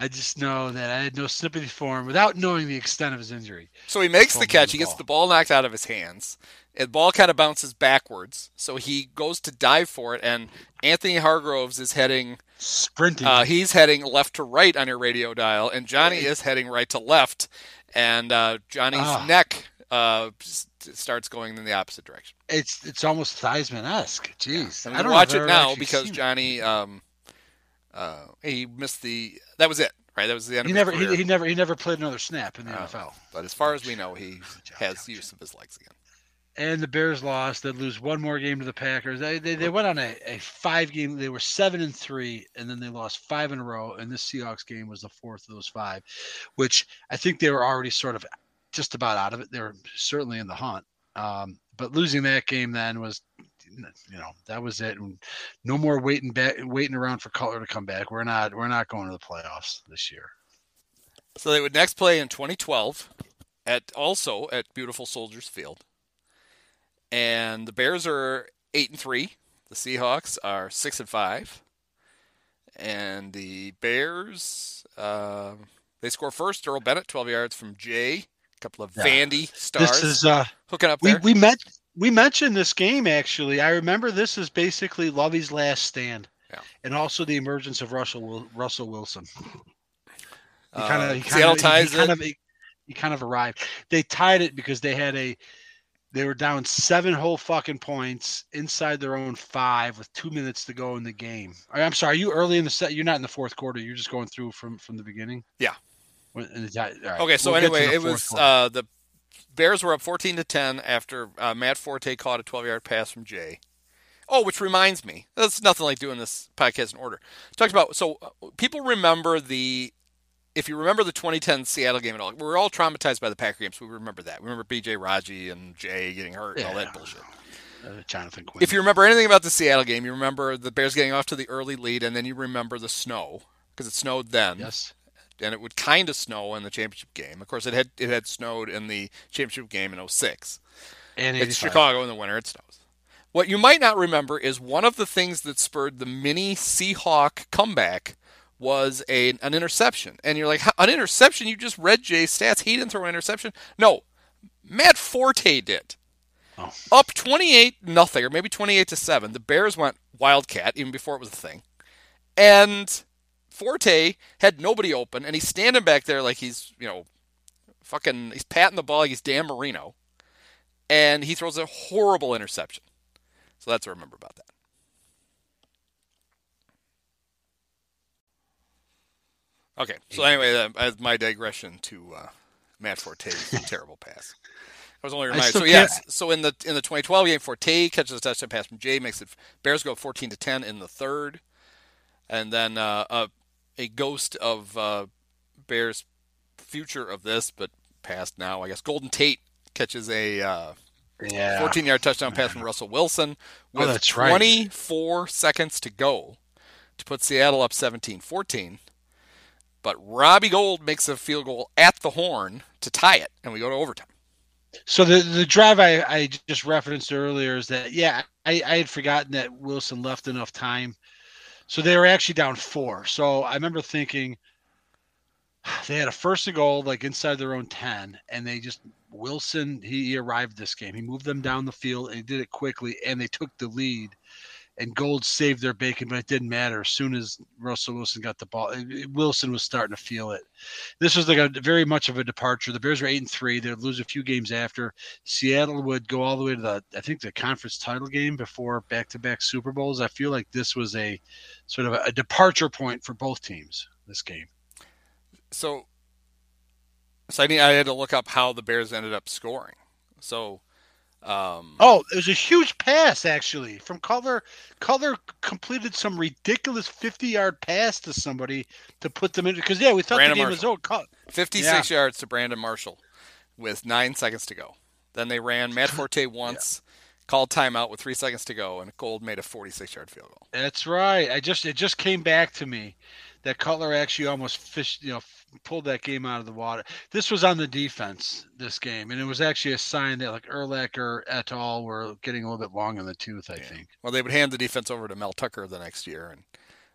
I just know that I had no sympathy for him without knowing the extent of his injury. So he makes the catch. He gets the ball knocked out of his hands. The ball kind of bounces backwards. So he goes to dive for it, and Anthony Hargroves is heading sprinting. He's heading left to right on your radio dial, and Johnny is heading right to left. And Johnny's neck starts going in the opposite direction. It's almost Theismann-esque. Jeez, I don't watch it now because Johnny. He missed the. That was it, right? That was the end. He never played another snap in the NFL. But as far as we know, he has use of his legs again. and the Bears lost. They'd lose one more game to the Packers. They went on a five-game. They were 7-3, and then they lost five in a row, and this Seahawks game was the fourth of those five, which I think they were already sort of just about out of it. They were certainly in the hunt. But losing that game then was, you know, that was it. And no more waiting around for Cutler to come back. We're not going to the playoffs this year. So they would next play in 2012 at beautiful Soldiers Field. And the Bears are 8-3. The Seahawks are 6-5. And the Bears, they score first. Earl Bennett, 12 yards from Jay. Couple of Vandy stars. This is hooking up there. We mentioned this game, actually. I remember this is basically Lovie's last stand, and also the emergence of Russell Wilson. He kind of arrived. They tied it because they were down 7 whole fucking points inside their own 5 with 2 minutes to go in the game. I'm sorry, are you early in the set? You're not in the fourth quarter. You're just going through from the beginning. Yeah. Right. Okay. So anyway, it was the Bears were up 14-10 after Matt Forte caught a 12-yard pass from Jay. Oh, which reminds me, that's nothing like doing this podcast in order. Talked about people remember if you remember the 2010 Seattle game at all, we're all traumatized by the Packer games. We remember that. We remember B.J. Raji and Jay getting hurt and all that bullshit. Jonathan Quinn. If you remember anything about the Seattle game, you remember the Bears getting off to the early lead, and then you remember the snow because it snowed then. Yes. And it would kind of snow in the championship game. Of course, it had snowed in the championship game in 2006. And it's Chicago in the winter. It snows. What you might not remember is one of the things that spurred the mini Seahawk comeback was an interception. And you're like, an interception? You just read Jay's stats. He didn't throw an interception? No. Matt Forte did. Oh. Up 28-0, or maybe 28-7. The Bears went Wildcat, even before it was a thing. And Forte had nobody open, and he's standing back there like he's patting the ball like he's Dan Marino, and he throws a horrible interception. So that's what I remember about that. Okay, so anyway, my digression to Matt Forte's terrible pass. I was only reminded. So yes, so in the 2012 game, Forte catches a touchdown pass from Jay, makes it Bears go 14-10 in the third, and then a ghost of Bears' future of this, but past now, I guess. Golden Tate catches a 14-yard touchdown pass from Russell Wilson with 24 seconds to go to put Seattle up 17-14. But Robbie Gould makes a field goal at the horn to tie it, and we go to overtime. So the drive I just referenced earlier is that, I had forgotten that Wilson left enough time. So they were actually down 4. So I remember thinking they had a first and goal, like inside their own 10, and they just Wilson, he arrived this game. He moved them down the field, and he did it quickly, and they took the lead. And Gold saved their bacon, but it didn't matter. As soon as Russell Wilson got the ball, Wilson was starting to feel it. This was like a very much of a departure. The Bears were 8-3. They'd lose a few games after. Seattle would go all the way to the conference title game before back-to-back Super Bowls. I feel like this was a sort of a departure point for both teams. This game. So I had to look up how the Bears ended up scoring. So. It was a huge pass, actually, from Cutler. Cutler completed some ridiculous 50-yard pass to somebody to put them in. Because, we thought Brandon the game Marshall. Was over. 56 yards to Brandon Marshall with 9 seconds to go. Then they ran Matt Forte once, called timeout with 3 seconds to go, and Gold made a 46-yard field goal. That's right. It just came back to me that Cutler actually almost pulled that game out of the water. This was on the defense, this game, and it was actually a sign that like Urlacher et al. Were getting a little bit long in the tooth, I think. Well, they would hand the defense over to Mel Tucker the next year and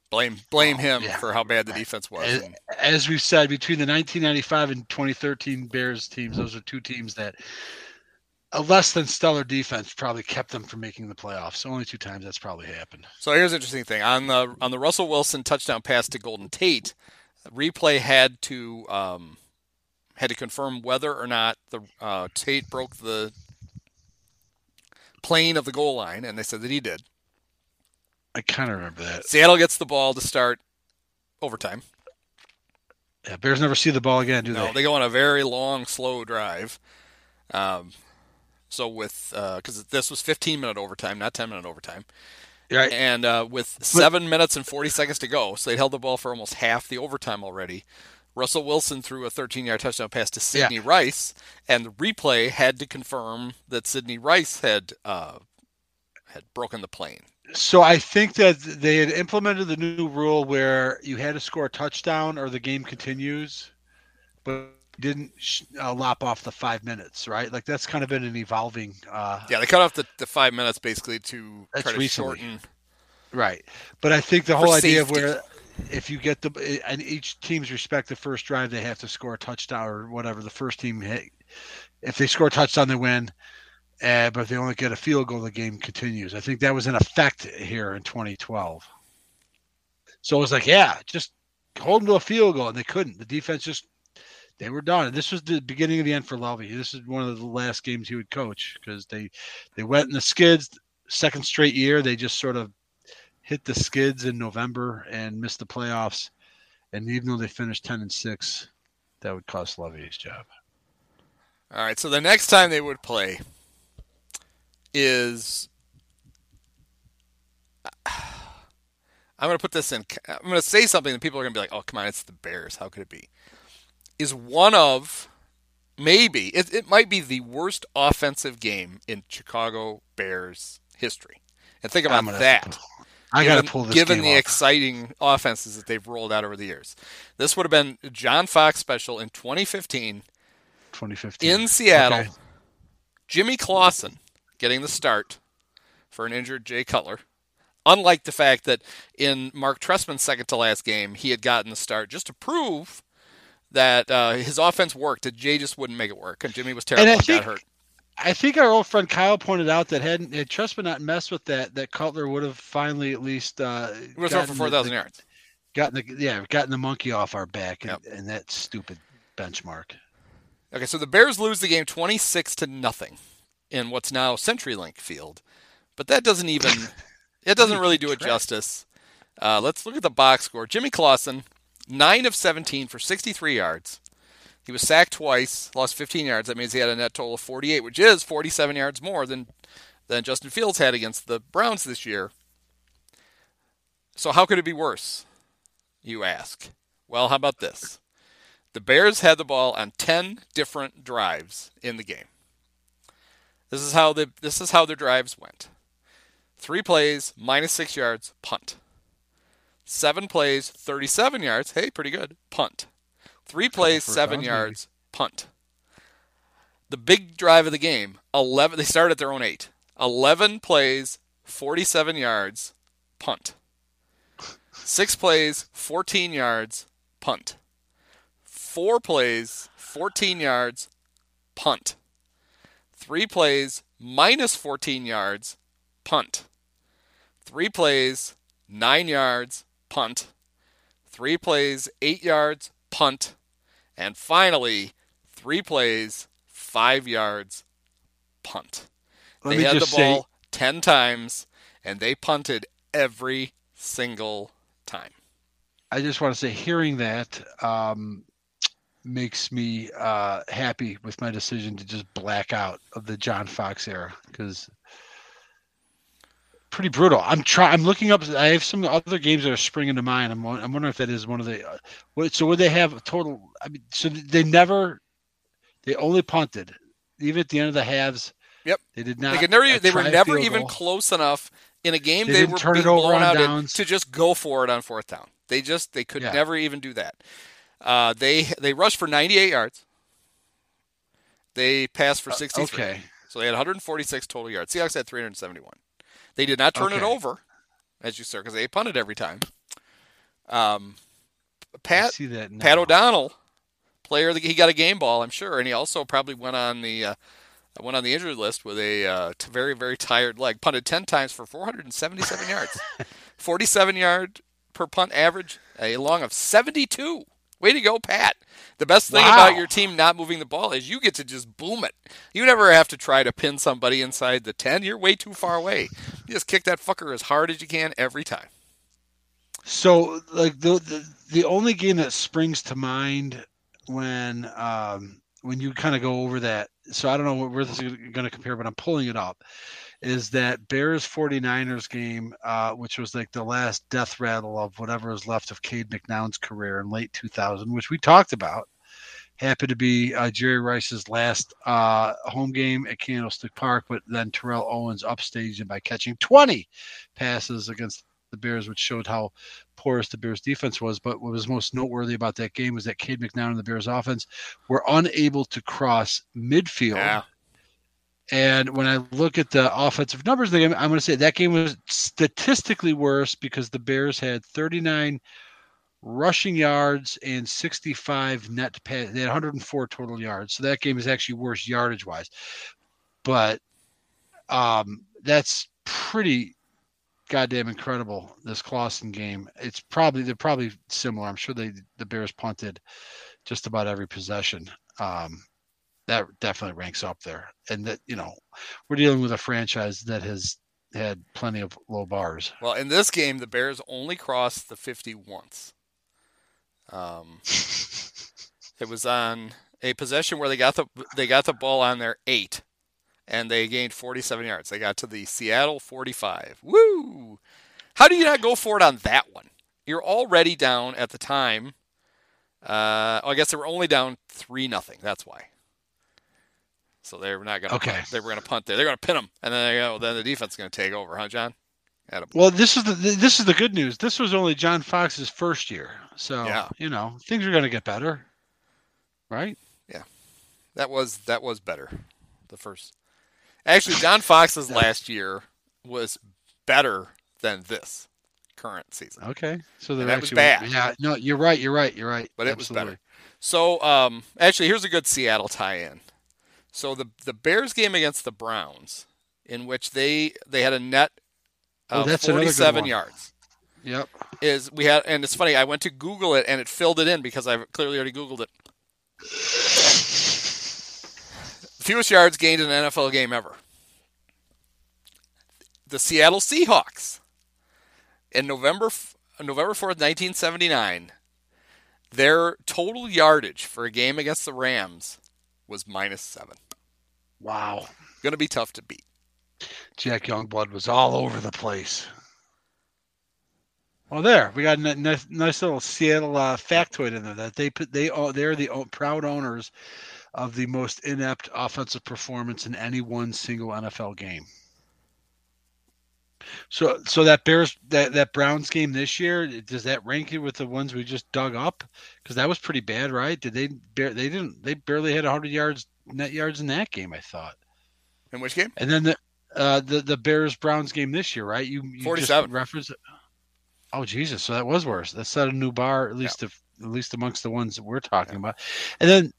blame him for how bad the defense was. As we've said, between the 1995 and 2013 Bears teams, those are two teams that a less than stellar defense probably kept them from making the playoffs. Only 2 times that's probably happened. So here's an interesting thing. On the Russell Wilson touchdown pass to Golden Tate, replay had to confirm whether or not the Tate broke the plane of the goal line, and they said that he did. I kind of remember that. Seattle gets the ball to start overtime. Yeah, Bears never see the ball again, do they? No, they go on a very long, slow drive. So with because this was 15-minute overtime, not 10-minute overtime. Right. And with 7 minutes and 40 seconds to go, so they held the ball for almost half the overtime already. Russell Wilson threw a 13-yard touchdown pass to Sidney Rice, and the replay had to confirm that Sidney Rice had had broken the plane. So I think that they had implemented the new rule where you had to score a touchdown or the game continues, but didn't lop off the 5 minutes, right? Like that's kind of been an evolving. They cut off the 5 minutes basically to try to shorten. Right, but I think the whole idea of where. If you get the and each team's respect the first drive, they have to score a touchdown or whatever. The first team hit. If they score a touchdown, they win. But if they only get a field goal, the game continues. I think that was in effect here in 2012. So it was like, yeah, just hold them to a field goal, and they couldn't. The defense just they were done. And this was the beginning of the end for Lovie. This is one of the last games he would coach because they went in the skids. Second straight year, they just sort of hit the skids in November and missed the playoffs. And even though they finished 10-6, that would cost Lovie his job. All right. So the next time they would play is, I'm going to put this in, I'm going to say something that people are going to be like, oh, come on, it's the Bears. How could it be? Is one of maybe it might be the worst offensive game in Chicago Bears history. And think about that. I got to pull this given the exciting offenses that they've rolled out over the years. This would have been John Fox special in 2015. 2015. In Seattle, okay. Jimmy Clausen getting the start for an injured Jay Cutler. Unlike the fact that in Mark Trestman's second to last game, he had gotten the start just to prove that his offense worked, that Jay just wouldn't make it work, and Jimmy was terrible and got hurt. I think our old friend Kyle pointed out that had Trestman not messed with that Cutler would have finally at least it was over 4,000 yards. Gotten the monkey off our back and that stupid benchmark. Okay, so the Bears lose the game 26-0 in what's now CenturyLink Field, but that doesn't even it doesn't really do it justice. Let's look at the box score. Jimmy Clausen, 9 of 17 for 63 yards. He was sacked twice, lost 15 yards. That means he had a net total of 48, which is 47 yards more than Justin Fields had against the Browns this year. So how could it be worse, you ask? Well, how about this? The Bears had the ball on 10 different drives in the game. This is how their drives went. 3 plays, -6 yards, punt. 7 plays, 37 yards. Hey, pretty good. Punt. 3 plays, 7 yards, punt. The big drive of the game, 11. They started at their own 8. 11 plays, 47 yards, punt. 6 plays, 14 yards, punt. 4 plays, 14 yards, punt. 3 plays, -14 yards, punt. 3 plays, 9 yards, punt. 3 plays, 8 yards, punt. And finally, 3 plays, 5 yards, punt. They had the ball 10 times, and they punted every single time. I just want to say, hearing that makes me happy with my decision to just black out of the John Fox era, because pretty brutal. I'm looking up. I have some other games that are springing to mind. I'm wondering if that is one of the. So would they have a total? I mean, so they never. They only punted, even at the end of the halves. Yep. They did not. They were never even close enough in a game. They were turn it over blown out to just go for it on fourth down. They could never even do that. They rushed for 98 yards. They passed for 63. Okay. So they had 146 total yards. Seahawks had 371. They did not turn it over, as you said, because they punted every time. Pat O'Donnell, player, he got a game ball, I'm sure, and he also probably went on the injury list with a very, very tired leg. Punted 10 times for 477 yards, 47 yard per punt average, a long of 72. Way to go, Pat. The best thing about your team not moving the ball is you get to just boom it. You never have to try to pin somebody inside the 10. You're way too far away. You just kick that fucker as hard as you can every time. So, like, the only game that springs to mind when when you kind of go over that, so I don't know what we're going to compare, but I'm pulling it up, is that Bears 49ers game, which was like the last death rattle of whatever is left of Cade McNown's career in late 2000, which we talked about, happened to be Jerry Rice's last home game at Candlestick Park, but then Terrell Owens upstaged him by catching 20 passes against the Bears, which showed how porous the Bears defense was. But what was most noteworthy about that game was that Cade McNown and the Bears offense were unable to cross midfield. Yeah. And when I look at the offensive numbers of the game, I'm going to say that game was statistically worse because the Bears had 39 rushing yards and 65 net pass. They had 104 total yards. So that game is actually worse yardage wise, but that's pretty goddamn incredible. This Clawson game, it's probably, they're probably similar. I'm sure the Bears punted just about every possession. That definitely ranks up there. And that, you know, we're dealing with a franchise that has had plenty of low bars. Well, in this game, the Bears only crossed the 50 once. It was on a possession where they got the ball on their 8, and they gained 47 yards. They got to the Seattle 45. Woo! How do you not go for it on that one? You're already down at the time. I guess they were only down 3-0. That's why. So they were not going to. Okay. Punt. They were going to punt there. They're going to pin them, and then then the defense is going to take over, huh, John? Well, this is the good news. This was only John Fox's first year, so you know things are going to get better, right? Yeah, that was better. The first, actually, John Fox's last year was better than this current season. Okay, so that was bad. Yeah, no, you're right. But absolutely. It was better. So actually, here's a good Seattle tie-in. So the Bears game against the Browns, in which they had a net of 47 yards. Yep. And it's funny, I went to Google it and it filled it in because I've clearly already Googled it. The fewest yards gained in an NFL game ever. The Seattle Seahawks in November 4th, 1979, their total yardage for a game against the Rams was -7. Wow. Going to be tough to beat. Jack Youngblood was all over the place. Well, there. We got a nice little Seattle factoid in there that they're the proud owners of the most inept offensive performance in any one single NFL game. So that Bears, that Browns game this year, does that rank it with the ones we just dug up? Because that was pretty bad, right? Did they barely had 100 yards, net yards in that game, I thought. In which game? And then the Bears Browns game this year, right? You 47 referenced. Oh Jesus! So that was worse. That set a new bar, at least at least amongst the ones that we're talking about. And then,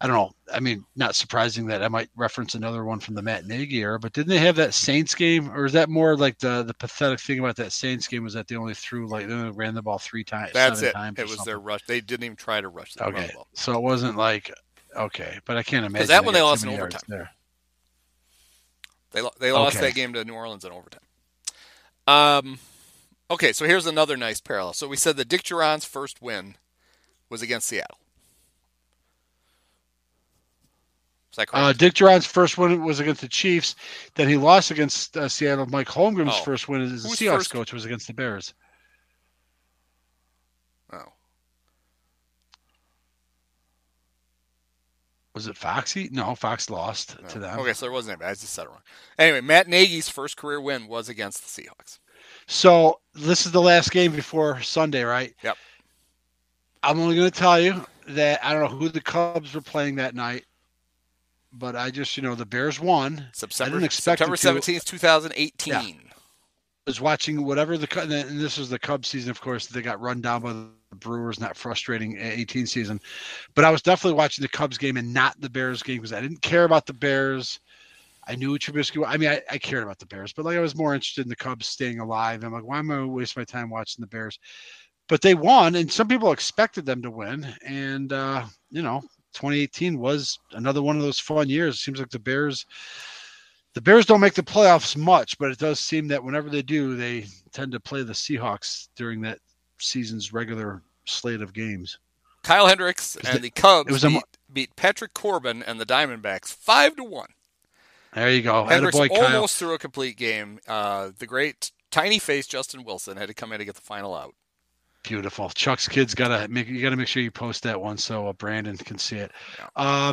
I don't know, I mean, not surprising that I might reference another one from the Matt Nagy era, but didn't they have that Saints game? Or is that more like the pathetic thing about that Saints game was that they only threw, like, they only ran the ball 3 times. That's it. Times it was something. Their rush. They didn't even try to rush the ball. So it wasn't like, okay, but I can't imagine. Because that one they lost in overtime. There. They lost that game to New Orleans in overtime. Okay, so here's another nice parallel. So we said that Dick Jauron's first win was against Seattle. Is that correct? Dick Jauron's first win was against the Chiefs. Then he lost against Seattle. Mike Holmgren's first win as the Seahawks coach was against the Bears. Oh. Was it Foxy? No, Fox lost to them. Okay, so there wasn't anybody. I just said it wrong. Anyway, Matt Nagy's first career win was against the Seahawks. So this is the last game before Sunday, right? Yep. I'm only going to tell you that I don't know who the Cubs were playing that night, but I just, the Bears won. September 17th, 2018. Yeah. I was watching whatever and this was the Cubs season, of course. They got run down by the Brewers, not frustrating 18 season. But I was definitely watching the Cubs game and not the Bears game because I didn't care about the Bears. I knew Trubisky. I mean, I cared about the Bears, but like I was more interested in the Cubs staying alive. I'm like, why am I going to waste my time watching the Bears? But they won, and some people expected them to win. And 2018 was another one of those fun years. It seems like the Bears don't make the playoffs much, but it does seem that whenever they do, they tend to play the Seahawks during that season's regular slate of games. Kyle Hendricks and the Cubs beat Patrick Corbin and the Diamondbacks 5-1. There you go. Hendricks attaboy, almost threw a complete game. The great tiny-faced Justin Wilson had to come in to get the final out. Beautiful. Chuck's kids got to make sure you post that one so Brandon can see it. Yeah.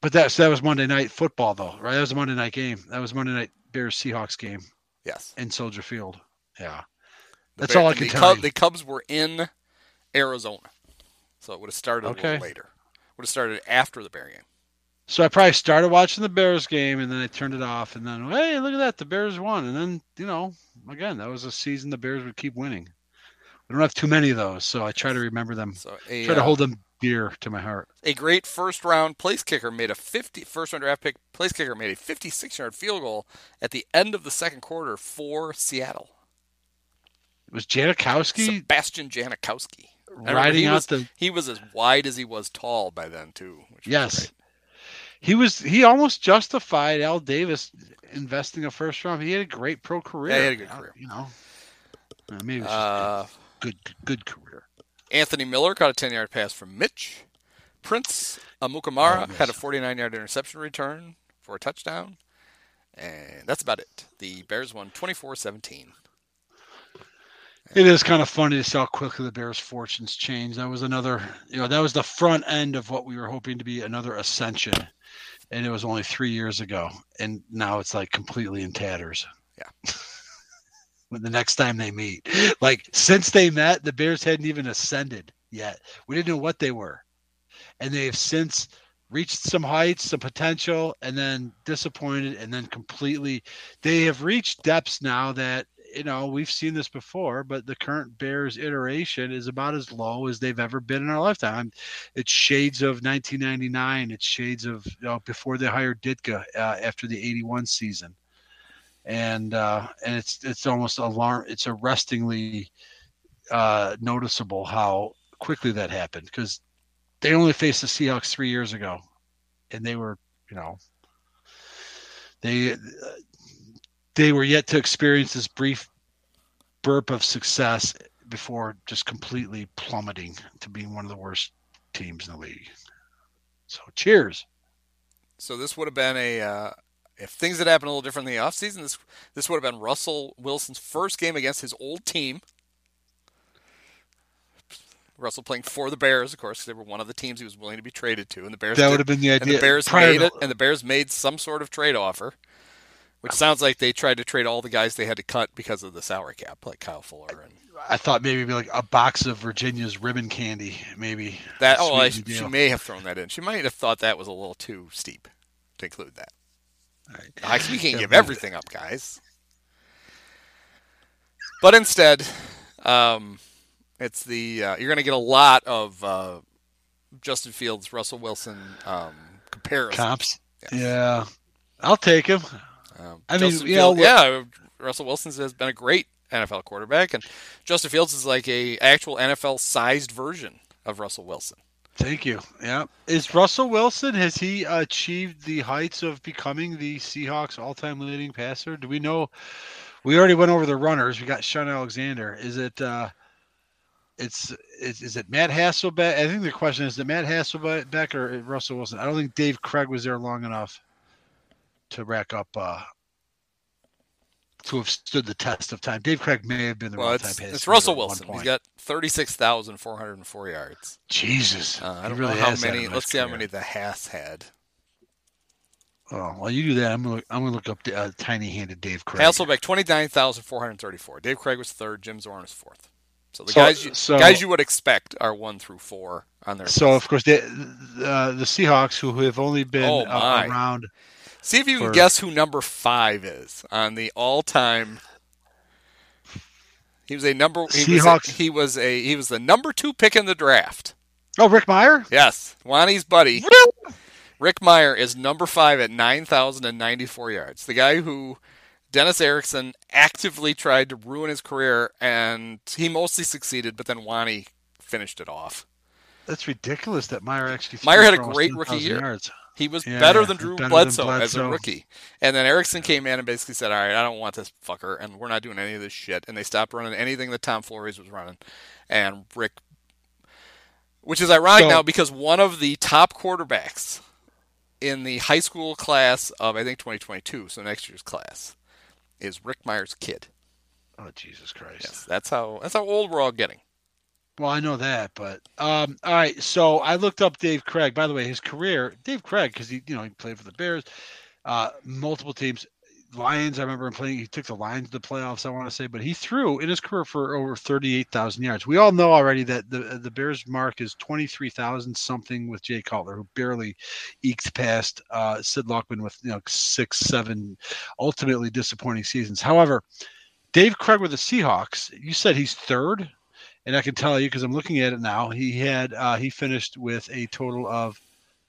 But that was Monday Night Football, though, right? That was a Monday night game. That was Monday Night Bears-Seahawks game. Yes. In Soldier Field. Yeah. That's all I can tell you. The Cubs were in Arizona, so it would have started a little later. Would have started after the Bear game. So I probably started watching the Bears game, and then I turned it off, and then, hey, look at that, the Bears won. And then, again, that was a season the Bears would keep winning. We don't have too many of those, so I try to remember them. Try to hold them dear to my heart. A great first-round place kicker made a 56-yard field goal at the end of the second quarter for Seattle. It was Janikowski? Sebastian Janikowski. He was as wide as he was tall by then, too. Yes. He almost justified Al Davis investing a first round. He had a great pro career. Yeah, he had a good career. Maybe it was just a good career. Anthony Miller caught a 10-yard pass from Mitch. Prince Amukamara had a 49-yard interception return for a touchdown. And that's about it. The Bears won 24-17. It is kind of funny to see how quickly the Bears' fortunes changed. That was another, that was the front end of what we were hoping to be another ascension. And it was only 3 years ago. And now it's like completely in tatters. Yeah. When the next time they meet. Like, since they met, the Bears hadn't even ascended yet. We didn't know what they were. And they have since reached some heights, some potential, and then disappointed, and then completely. They have reached depths now that, we've seen this before, but the current Bears iteration is about as low as they've ever been in our lifetime. It's shades of 1999. It's shades of before they hired Ditka after the 81 season, and it's almost alarm. It's arrestingly noticeable how quickly that happened, because they only faced the Seahawks 3 years ago, and they were They were yet to experience this brief burp of success before just completely plummeting to being one of the worst teams in the league. So cheers. So this would have been if things had happened a little different in the offseason, this would have been Russell Wilson's first game against his old team. Russell playing for the Bears, of course, because they were one of the teams he was willing to be traded to. And the Bears would have been the idea. And the Bears made some sort of trade offer. Which sounds like they tried to trade all the guys they had to cut because of the salary cap, like Kyle Fuller. And I thought maybe it'd be like a box of Virginia's ribbon candy, maybe. She may have thrown that in. She might have thought that was a little too steep to include that. All right. We can't give everything up, guys. But instead, it's the you're going to get a lot of Justin Fields, Russell Wilson comparisons. Comps? Yeah. I'll take him. Russell Wilson has been a great NFL quarterback, and Justin Fields is like an actual NFL-sized version of Russell Wilson. Thank you. Yeah, is Russell Wilson, has he achieved the heights of becoming the Seahawks' all-time leading passer? Do we know? We already went over the runners. We got Shaun Alexander. Is it? Is it Matt Hasselbeck? I think the question is Matt Hasselbeck or Russell Wilson? I don't think Dave Krieg was there long enough to rack up to have stood the test of time. Dave Krieg may have been the one-time passer. It's Russell Wilson. He's got 36,404 yards. Jesus. I don't know how many. Let's see how many the Hass had. Oh, while you do that, I'm gonna look up the tiny-handed Dave Krieg. Hasselbeck, 29,434. Dave Krieg was third. Jim Zorn was fourth. So the guys you would expect are 1 through 4 on their list. So of course the Seahawks, who have only been around. See if you can guess who number 5 is on the all-time. He was a number. He was the number 2 pick in the draft. Oh, Rick Meyer. Yes, Lonnie's buddy. Rick Meyer is number 5 at 9,094 yards. The guy who Dennis Erickson actively tried to ruin his career, and he mostly succeeded, but then Lonnie finished it off. That's ridiculous that Meyer actually. Meyer had a great rookie year. Yards. He was better than Drew Bledsoe as a rookie. And then Erickson came in and basically said, all right, I don't want this fucker, and we're not doing any of this shit. And they stopped running anything that Tom Flores was running. And Rick Which is ironic now because one of the top quarterbacks in the high school class of, I think, 2022, so next year's class, is Rick Meyer's kid. Oh, Jesus Christ. Yes, that's how old we're all getting. Well, I know that, but all right. So I looked up Dave Krieg. By the way, his career, Dave Krieg, because he played for the Bears, multiple teams, Lions. I remember him playing. He took the Lions to the playoffs, I want to say, but he threw in his career for over 38,000 yards. We all know already that the Bears' mark is 23,000 something with Jay Cutler, who barely eked past Sid Luckman with 6, 7 ultimately disappointing seasons. However, Dave Krieg with the Seahawks. You said he's third. And I can tell you because I'm looking at it now. He had he finished with a total of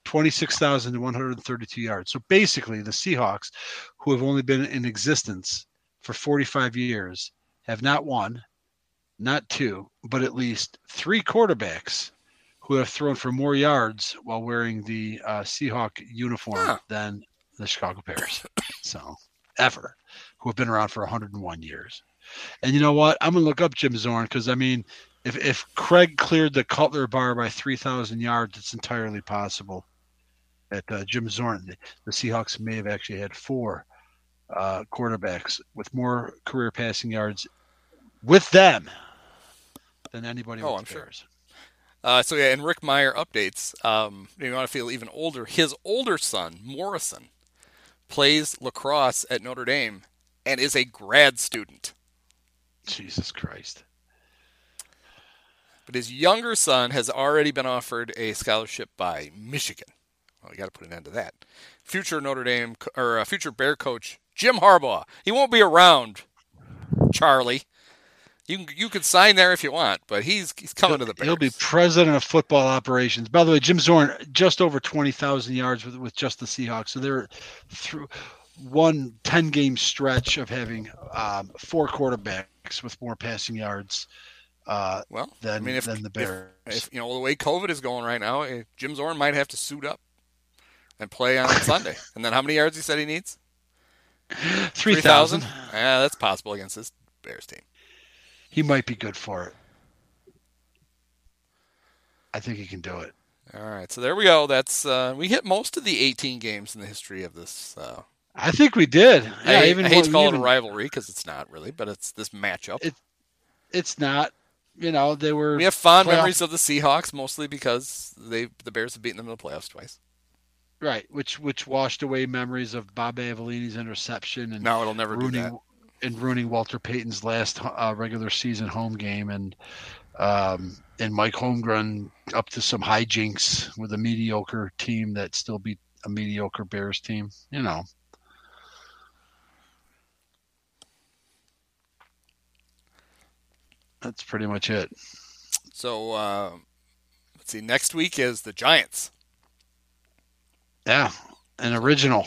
26,132 yards. So basically, the Seahawks, who have only been in existence for 45 years, have not one, not two, but at least three quarterbacks who have thrown for more yards while wearing the Seahawk uniform than the Chicago Bears. So ever, who have been around for 101 years. And you know what? I'm going to look up Jim Zorn because, I mean, if Krieg cleared the Cutler bar by 3,000 yards, it's entirely possible that Jim Zorn, the Seahawks, may have actually had four quarterbacks with more career passing yards with them than anybody with the Bears. So, yeah, and Rick Meyer updates. If you want to feel even older, his older son, Morrison, plays lacrosse at Notre Dame and is a grad student. Jesus Christ. But his younger son has already been offered a scholarship by Michigan. Well, we got to put an end to that. Future Notre Dame or future Bear coach Jim Harbaugh. He won't be around, Charlie. You can sign there if you want, but he's coming to the Bears. He'll be president of football operations. By the way, Jim Zorn just over 20,000 yards with just the Seahawks. So they're through one 10-game stretch of having four quarterbacks with more passing yards than the Bears. If the way COVID is going right now, Jim Zorn might have to suit up and play on Sunday. And then how many yards he said he needs? 3,000. Yeah, that's possible against this Bears team. He might be good for it. I think he can do it. All right, so there we go. That's we hit most of the 18 games in the history of this. I think we did. Yeah, I hate to call it a rivalry because it's not really, but it's this matchup. It's not. They were. We have fond memories of the Seahawks mostly because the Bears have beaten them in the playoffs twice. Right, which washed away memories of Bob Avellini's interception and no, it'll never do that. And ruining Walter Payton's last regular season home game and Mike Holmgren up to some hijinks with a mediocre team that still beat a mediocre Bears team. That's pretty much it. So, let's see. Next week is the Giants. Yeah, an original,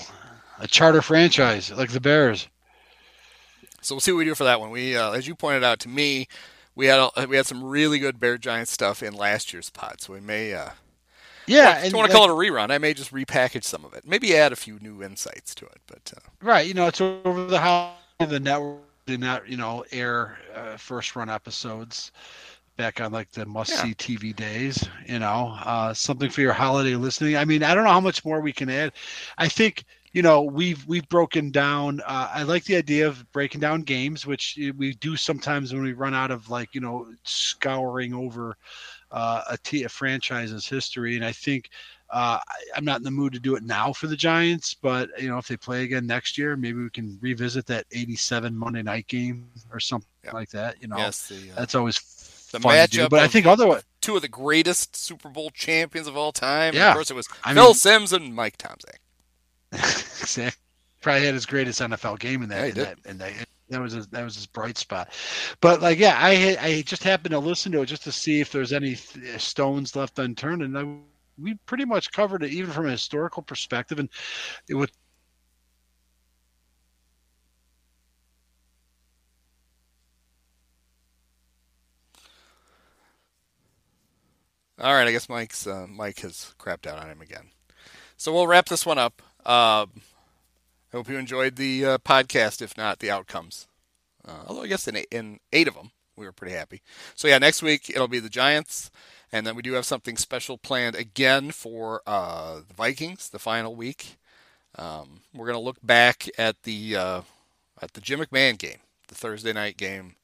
a charter franchise like the Bears. So we'll see what we do for that one. We, as you pointed out to me, we had some really good Bear Giants stuff in last year's pod. So we may, I don't want to call it a rerun. I may just repackage some of it. Maybe add a few new insights to it. But right, it's over the house of the network. Did not, air first run episodes back on like the must see TV days, something for your holiday listening. I mean, I don't know how much more we can add. I think, we've broken down. I like the idea of breaking down games, which we do sometimes when we run out of like, scouring over a franchise's history. And I think I'm not in the mood to do it now for the Giants, but if they play again next year, maybe we can revisit that 87 Monday night game or something like that. That's always the fun matchup to do. But I think otherwise, two of the greatest Super Bowl champions of all time. Yeah. Of course, it was Phil Simms and Mike Tomczak. Exactly. Probably had his greatest NFL game in that. Yeah, that was his bright spot. But I just happened to listen to it just to see if there's any stones left unturned, and we pretty much covered it, even from a historical perspective, and it would. All right, I guess Mike has crapped out on him again, so we'll wrap this one up. I hope you enjoyed the podcast, if not the outcomes. Although I guess in 8 of them, we were pretty happy. So yeah, next week it'll be the Giants. And then we do have something special planned again for the Vikings, the final week. We're going to look back at the Jim McMahon game, the Thursday night game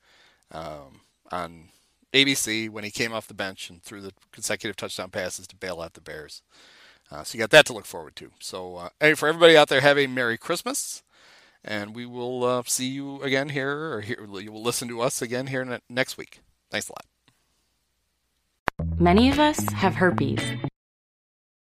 on ABC when he came off the bench and threw the consecutive touchdown passes to bail out the Bears. So you got that to look forward to. So hey, for everybody out there, have a Merry Christmas. And we will see you again here, or you will listen to us again here next week. Thanks a lot. Many of us have herpes.